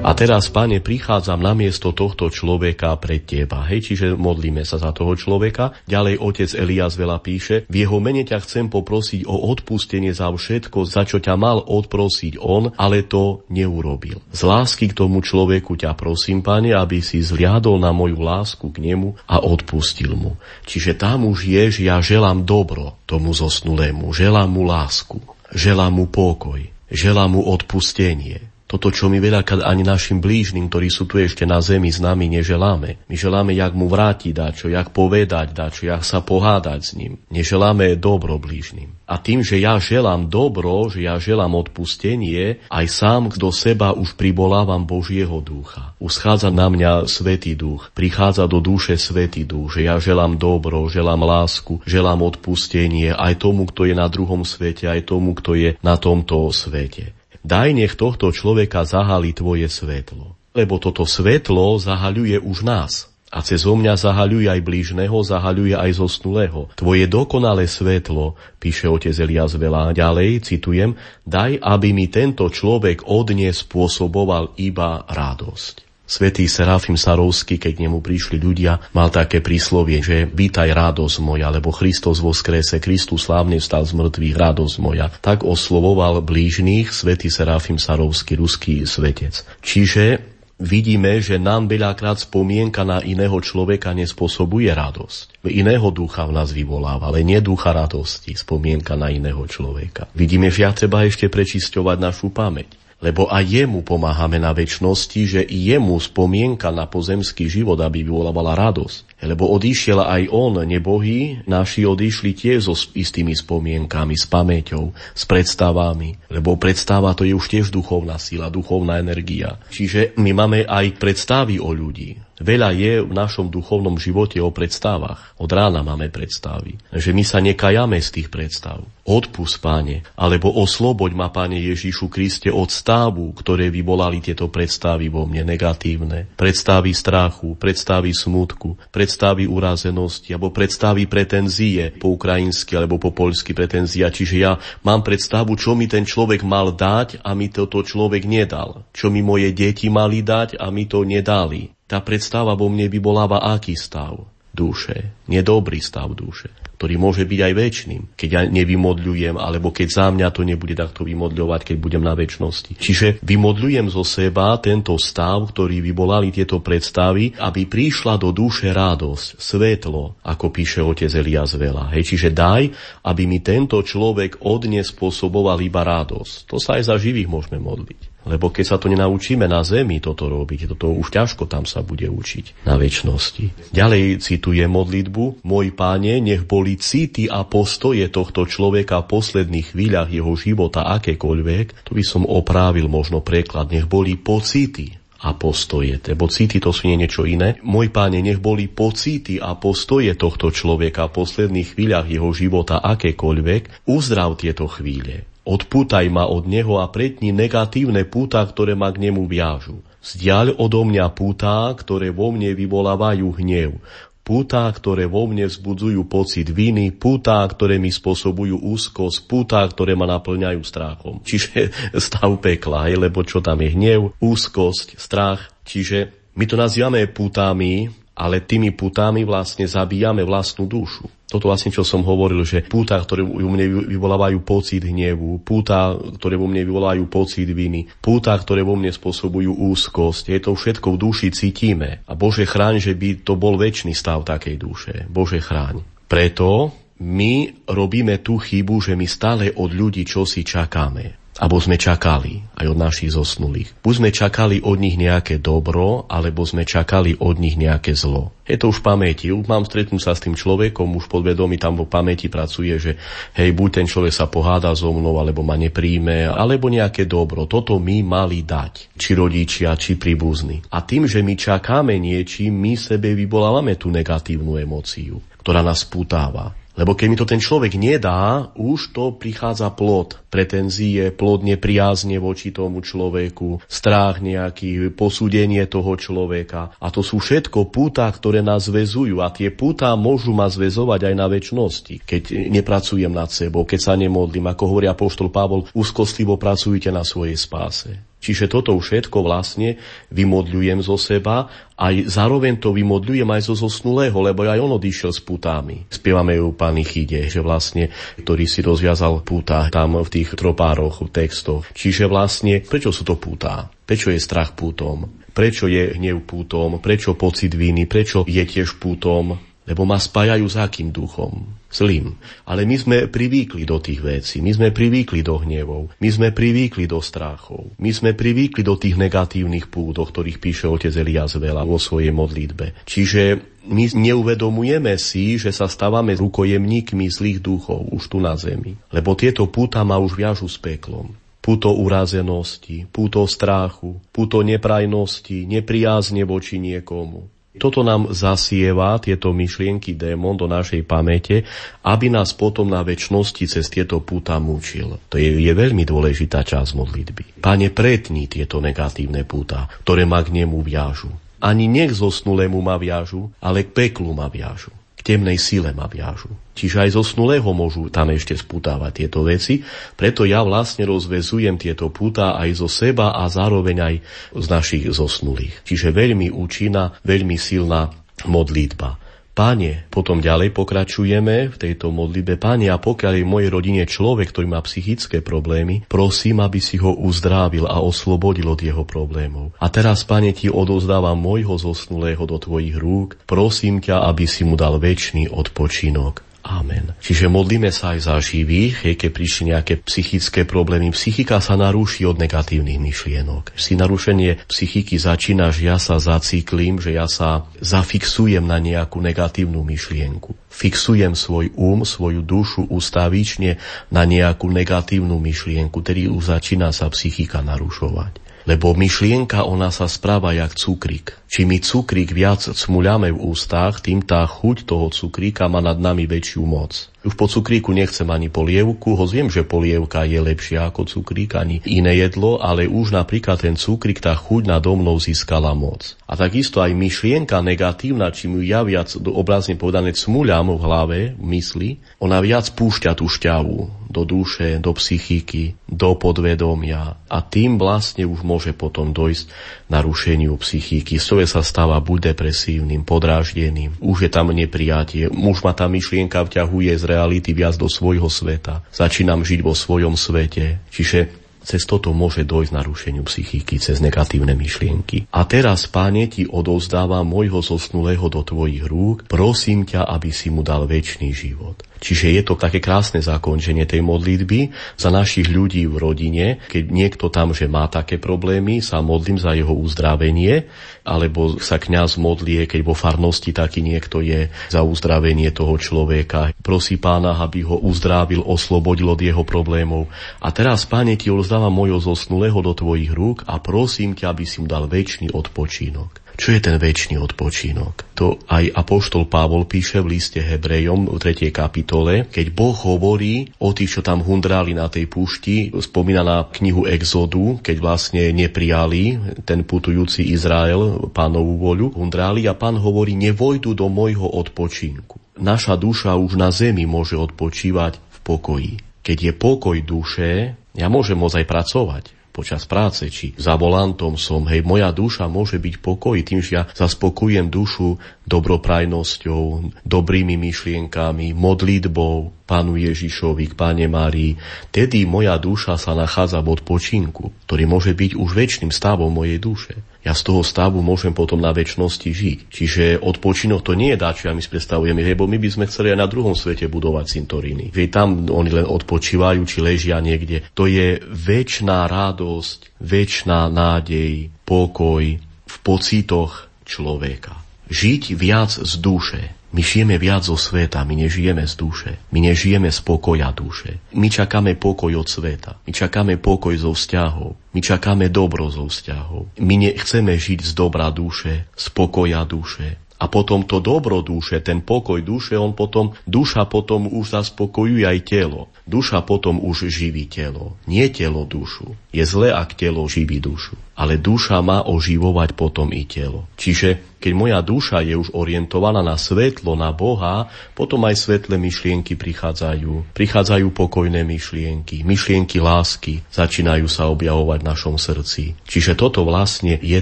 A teraz, Pane, prichádzam na miesto tohto človeka pred Teba. Hej, čiže modlíme sa za toho človeka. Ďalej otec Elias Vella píše, v jeho mene ťa chcem poprosiť o odpustenie za všetko, za čo ťa mal odprosiť on, ale to neurobil. Z lásky k tomu človeku ťa prosím, Pane, aby si zliadol na moju lásku k nemu a odpustil mu. Čiže tam už je, že ja želám dobro tomu zosnulému, želám mu lásku, želám mu pokoj, želám mu odpustenie. Toto, čo my veľakrát ani našim blížnym, ktorí sú tu ešte na zemi s nami, neželáme. My želáme, jak mu vrátiť dačo, jak povedať dačo, jak sa pohádať s ním. Neželáme dobro blížnym. A tým, že ja želám dobro, že ja želám odpustenie, aj sám do seba už pribolávam Božieho ducha. Uschádza na mňa Svätý Duch, prichádza do duše Svätý Duch, že ja želám dobro, želám lásku, želám odpustenie aj tomu, kto je na druhom svete, aj tomu, kto je na tomto svete. Daj, nech tohto človeka zahalí Tvoje svetlo. Lebo toto svetlo zahaľuje už nás. A cez mňa zahaľuje aj blížneho, zahaľuje aj zosnulého. Tvoje dokonalé svetlo, píše otec Elias Vella ďalej, citujem, daj, aby mi tento človek od nej spôsoboval iba radosť. Svetý Serafim Sarovský, keď k nemu prišli ľudia, mal také príslovie, že vítaj radosť moja, lebo Kristus vo skrese, Kristus slávne vstal z mŕtvych, radosť moja. Tak oslovoval blížnych Svetý Serafim Sarovský, ruský svetec. Čiže vidíme, že nám veľakrát spomienka na iného človeka nespôsobuje radosť. Iného ducha v nás vyvoláva, ale nie ducha radosti, spomienka na iného človeka. Vidíme, že ja treba ešte prečisťovať našu pamäť. Lebo aj jemu pomáhame na večnosti, že i jemu spomienka na pozemský život, aby vyvolávala radosť. Lebo odišiel aj on, nebohý, naši odišli tiež so istými spomienkami, s pamäťou, s predstavami. Lebo predstava to je už tiež duchovná sila, duchovná energia. Čiže my máme aj predstavy o ľudí. Veľa je v našom duchovnom živote o predstavách. Od rána máme predstavy. Že my sa nekajame z tých predstav. Odpust, Pane, alebo osloboď ma, Pane Ježišu Kriste, od stavu, ktoré vyvolali tieto predstavy vo mne negatívne. Predstavy strachu, predstavy smutku, predstavy urazenosti, alebo predstavy pretenzie po ukrajinsky, alebo po poľsky pretenzia. Čiže ja mám predstavu, čo mi ten človek mal dať a mi toto človek nedal. Čo mi moje deti mali dať a mi to nedali. Tá predstava vo mne vyvoláva aký stav duše, nedobrý stav duše, ktorý môže byť aj väčšným, keď ja nevymodľujem, alebo keď za mňa to nebude takto vymodľovať, keď budem na väčšnosti. Čiže vymodľujem zo seba tento stav, ktorý vyvolali tieto predstavy, aby prišla do duše radosť, svetlo, ako píše otec Elias Vella. Hej, čiže daj, aby mi tento človek odnes spôsoboval iba radosť. To sa aj za živých môžeme modliť. Lebo keď sa to nenaučíme na zemi toto robiť, toto už ťažko tam sa bude učiť na večnosti. Ďalej cituje modlitbu: Môj Páne, nech boli city a postoje tohto človeka v posledných chvíľach jeho života akékoľvek. Tu by som opravil možno preklad, nech boli pocity a postoje, lebo city to sú nie niečo iné. Môj Páne, nech boli pocity a postoje tohto človeka v posledných chvíľach jeho života akékoľvek, uzdrav tieto chvíle. Odpútaj ma od neho a pretni negatívne púta, ktoré ma k nemu viažu. Zdiaľ odo mňa púta, ktoré vo mne vyvolávajú hnev. Púta, ktoré vo mne vzbudzujú pocit viny, púta, ktoré mi spôsobujú úzkosť, púta, ktoré ma naplňajú strachom. Čiže stav pekla, hej, lebo čo tam je hnev, úzkosť, strach. Čiže my to nazývame pútami, ale tými pútami vlastne zabíjame vlastnú dušu. Toto vlastne, čo som hovoril, že púta, ktoré u mne vyvolávajú pocit hnevu, púta, ktoré vo mne vyvolávajú pocit viny, púta, ktoré vo mne spôsobujú úzkosť, je to všetko v duši cítime. A Bože chráň, že by to bol večný stav takej duše. Bože chráň. Preto my robíme tú chybu, že my stále od ľudí čosi čakáme. Abo sme čakali aj od našich zosnulých. Buď sme čakali od nich nejaké dobro, alebo sme čakali od nich nejaké zlo. Je to už v pamäti. Už mám stretnúť sa s tým človekom, už podvedomí tam vo pamäti pracuje, že hej, buď ten človek sa poháda so mnou, alebo ma nepríjme, alebo nejaké dobro. Toto my mali dať. Či rodičia, či príbuzní. A tým, že my čakáme niečím, my sebe vyvolávame tú negatívnu emóciu, ktorá nás putáva. Lebo keď mi to ten človek nedá, už to prichádza plod pretenzie, plod nepriazne voči tomu človeku, strach nejaký, posúdenie toho človeka. A to sú všetko púta, ktoré nás zväzujú. A tie púta môžu ma zväzovať aj na večnosti, keď nepracujem nad sebou, keď sa nemodlím. Ako hovorí apoštol Pavol, úzkostlivo pracujte na svojej spáse. Čiže toto všetko vlastne vymodľujem zo seba, aj zároveň to vymodľujem aj zo zosnulého, lebo aj on odišiel s pútami. Spievame ju Panichide, že vlastne, ktorý si rozviazal púta tam v tých tropároch, v textoch. Čiže vlastne, prečo sú to púta? Prečo je strach pútom? Prečo je hnev pútom? Prečo pocit viny? Prečo je tiež pútom? Lebo ma spájajú s akým duchom? Zlým. Ale my sme privykli do tých vecí, my sme privykli do hnevov, my sme privykli do strachov, my sme privykli do tých negatívnych pút, o ktorých píše otec Elias Vella vo svojej modlitbe. Čiže my neuvedomujeme si, že sa stávame rukojemníkmi zlých duchov už tu na zemi. Lebo tieto púta ma už viažu s peklom. Púto urazenosti, púto strachu, púto neprajnosti, nepriazne voči niekomu. Toto nám zasieva, tieto myšlienky démon do našej pamäte, aby nás potom na večnosti cez tieto púta mučil. To je, je veľmi dôležitá časť modlitby. Pane, pretni tieto negatívne púta, ktoré ma k nemu viažu. Ani nech zosnulému ma viažu, ale k peklu ma viažu. K temnej sile ma viažu. Čiže aj zo snulého môžu tam ešte spútavať tieto veci, preto ja vlastne rozvezujem tieto púta aj zo seba a zároveň aj z našich zosnulých. Čiže veľmi účinná, veľmi silná modlitba. Pane, potom ďalej pokračujeme v tejto modlitbe. Pane, a pokiaľ je v mojej rodine človek, ktorý má psychické problémy, prosím, aby si ho uzdravil a oslobodil od jeho problémov. A teraz, Pane, ti odovzdávam môjho zosnulého do tvojich rúk. Prosím ťa, aby si mu dal večný odpočinok. Amen. Čiže modlíme sa aj za živých, hej, keď prišli nejaké psychické problémy. Psychika sa narúši od negatívnych myšlienok. Si narušenie psychiky začína, že ja sa zaciklim, že ja sa zafixujem na nejakú negatívnu myšlienku. Fixujem svoj um, svoju dušu ustavične na nejakú negatívnu myšlienku, ktorý už začína sa psychika narušovať. Lebo myšlienka ona sa správa jak cukrík. Čím my cukrík viac cmuľame v ústách, tým tá chuť toho cukríka má nad nami väčšiu moc. Už po cukríku nechcem ani polievku, hoď viem, že polievka je lepšia ako cukrík, ani iné jedlo, ale už napríklad ten cukrík, tá chuť nado mnou získala moc. A takisto aj myšlienka negatívna, čím ju ja viac, obrazne povedané, cmuľam v hlave, v mysli, ona viac púšťa tú šťavu do duše, do psychiky, do podvedomia a tým vlastne už môže potom dojsť na rušeniu psychiky. Človek sa stáva buď depresívnym, podráždeným, už je tam neprijatie, už ma tá myšlienka vťahuje z reality viac do svojho sveta, začínam žiť vo svojom svete, čiže cez toto môže dojsť na rušeniu psychiky, cez negatívne myšlienky. A teraz, Páne, ti odovzdávam môjho zosnulého do tvojich rúk, prosím ťa, aby si mu dal večný život. Čiže je to také krásne zakončenie tej modlitby za našich ľudí v rodine, keď niekto tam, že má také problémy, sa modlím za jeho uzdravenie, alebo sa kňaz modlie, keď vo farnosti taký niekto je, za uzdravenie toho človeka. Prosí Pána, aby ho uzdravil, oslobodil od jeho problémov. A teraz, Páne, ti odovzdávam môjho zosnulého do tvojich rúk a prosím ťa, aby si mu dal večný odpočinok. Čo je ten večný odpočinok? To aj apoštol Pavol píše v liste Hebrejom v tretej kapitole, keď Boh hovorí o tých, čo tam hundráli na tej púšti, spomína na knihu Exodu, keď vlastne neprijali ten putujúci Izrael Pánovu voľu, hundráli a Pán hovorí, nevojdu do môjho odpočinku. Naša duša už na zemi môže odpočívať v pokoji. Keď je pokoj duše, ja môžem môcť aj pracovať. Počas práce, či za volantom som, hej, moja duša môže byť v pokoji, tým, že ja zaspokojujem dušu dobroprajnosťou, dobrými myšlienkami, modlitbou Pánu Ježišovi, k Páne Márii. Tedy moja duša sa nachádza v odpočinku, ktorý môže byť už večným stavom mojej duše. Ja z toho stavu môžem potom na večnosti žiť. Čiže odpočinok to nie je dačo, ja my si predstavujeme, lebo my by sme chceli aj na druhom svete budovať cintoríny. Veď tam oni len odpočívajú, či ležia niekde. To je večná radosť, večná nádej, pokoj v pocitoch človeka. Žiť viac z duše. My žijeme viac zo sveta, my nežijeme z duše. My nežijeme z pokoja duše. My čakáme pokoj od sveta. My čakáme pokoj zo vzťahov. My čakáme dobro zo vzťahov. My nechceme žiť z dobra duše, z pokoja duše. A potom to dobro duše, ten pokoj duše, on potom, duša potom už zaspokojuje aj telo. Duša potom už živí telo. Nie telo dušu. Je zlé, ak telo živí dušu. Ale duša má oživovať potom i telo. Čiže keď moja duša je už orientovaná na svetlo, na Boha, potom aj svetlé myšlienky prichádzajú. Prichádzajú pokojné myšlienky. Myšlienky lásky začínajú sa objavovať v našom srdci. Čiže toto vlastne je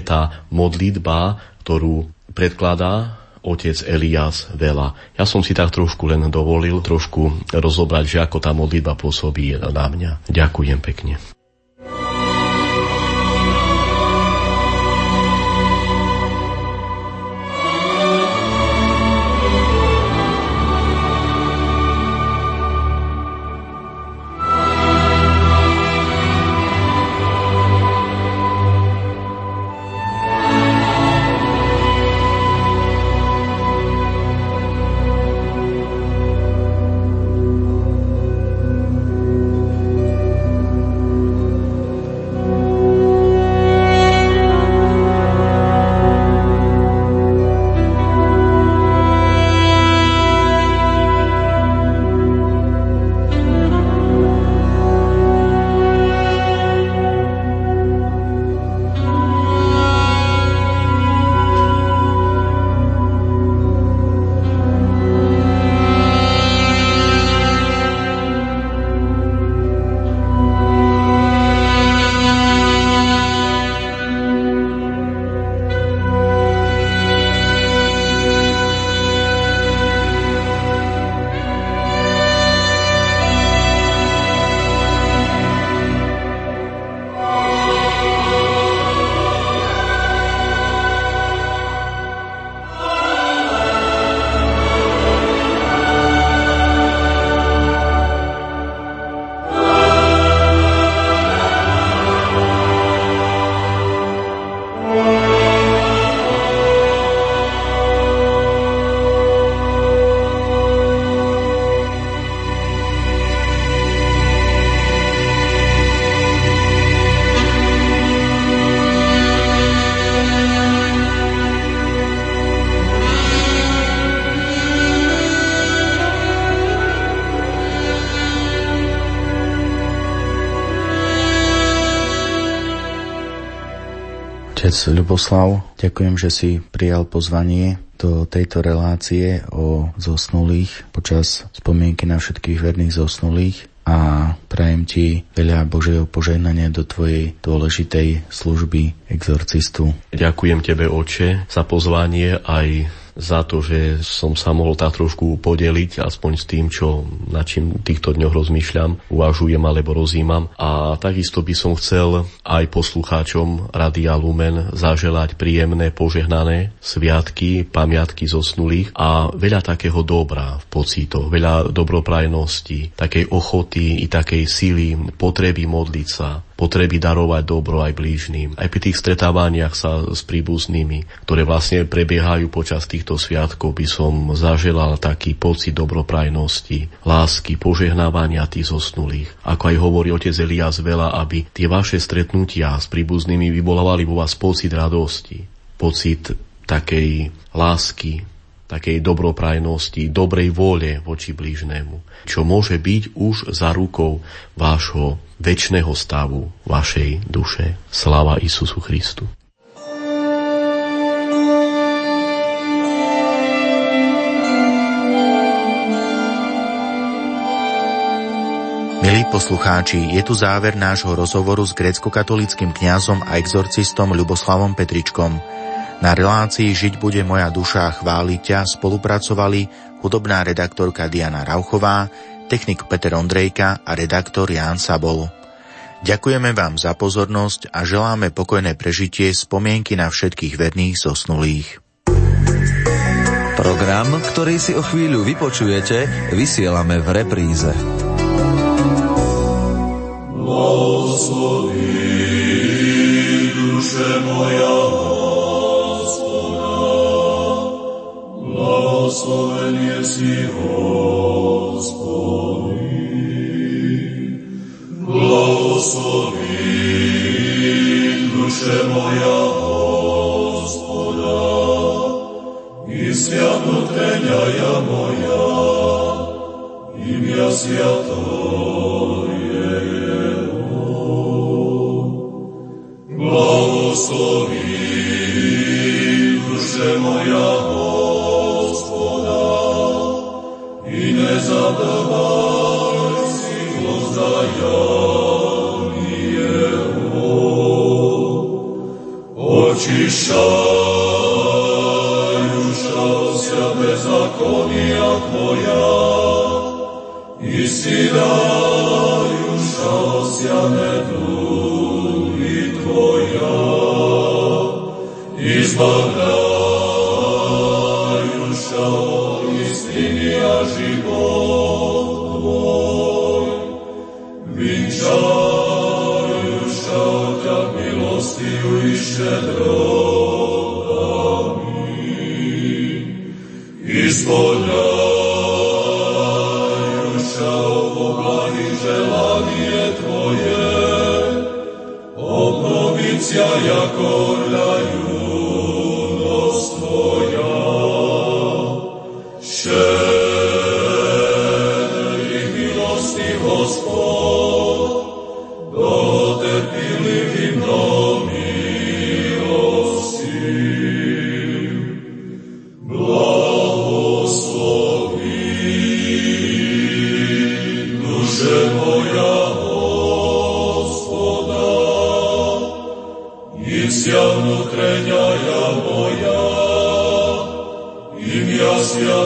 tá modlitba, ktorú predkladá otec Elias Vella. Ja som si tak trošku len dovolil trošku rozobrať, že ako tá modlitba pôsobí na mňa. Ďakujem pekne. Otec Ľuboslav, ďakujem, že si prijal pozvanie do tejto relácie o zosnulých počas spomienky na všetkých verných zosnulých a prajem ti veľa Božieho požehnania do tvojej dôležitej služby exorcistu. Ďakujem tebe, Oče, za pozvanie aj za to, že som sa mohol tá trošku podeliť aspoň s tým, čo na čím týchto dňoch rozmýšľam, uvažujem alebo rozímam. A takisto by som chcel aj poslucháčom Rádia Lumen zaželať príjemné, požehnané sviatky, pamiatky zosnulých a veľa takého dobra v pocitoch, veľa dobroprajnosti, takej ochoty i takej síly, potreby modliť sa, potreby darovať dobro aj blížnym. Aj pri tých stretávaniach sa s príbuznými, ktoré vlastne prebiehajú počas týchto sviatkov, by som zaželal taký pocit dobroprajnosti, lásky, požehnávania tých zosnulých. Ako aj hovorí otec Elias Vella, aby tie vaše stretnutia s príbuznými vyvolávali vo vás pocit radosti, pocit takej lásky, takej dobroprajnosti, dobrej vôle voči blížnemu, čo môže byť už za rukou vášho večného stavu, vašej duše. Sláva Isusu Christu. Milí poslucháči, je tu záver nášho rozhovoru s gréckokatolíckym kňazom a exorcistom Ľuboslavom Petričkom. Na relácii Žiť bude moja duša a chváli ťa spolupracovali hudobná redaktorka Diana Rauchová, technik Peter Ondrejka a redaktor Ján Sabol. Ďakujeme vám za pozornosť a želáme pokojné prežitie spomienky na všetkých verných zosnulých. Program, ktorý si o chvíľu vypočujete, vysielame v repríze. Blahosloví duše moja, blahoslovený si, Hospodin, blahosloví duše moja Hospoda, i svjatnutenjaja moja, imja svjato jeho. Blahosloví duše moja zadávaj si vozdajami jeho. Očišaj duša od vsia bezakonia tvoja, i si daj duša od vsia neduhy tvoja. Izbavaj duša od istiny a život, ispoľajuša oblahy želanie tvoje, obnoviť ťa ako orľa júnosť tvoja. Šedrý milosti Hospod, dotrpilivý mnohý,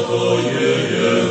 to je, je.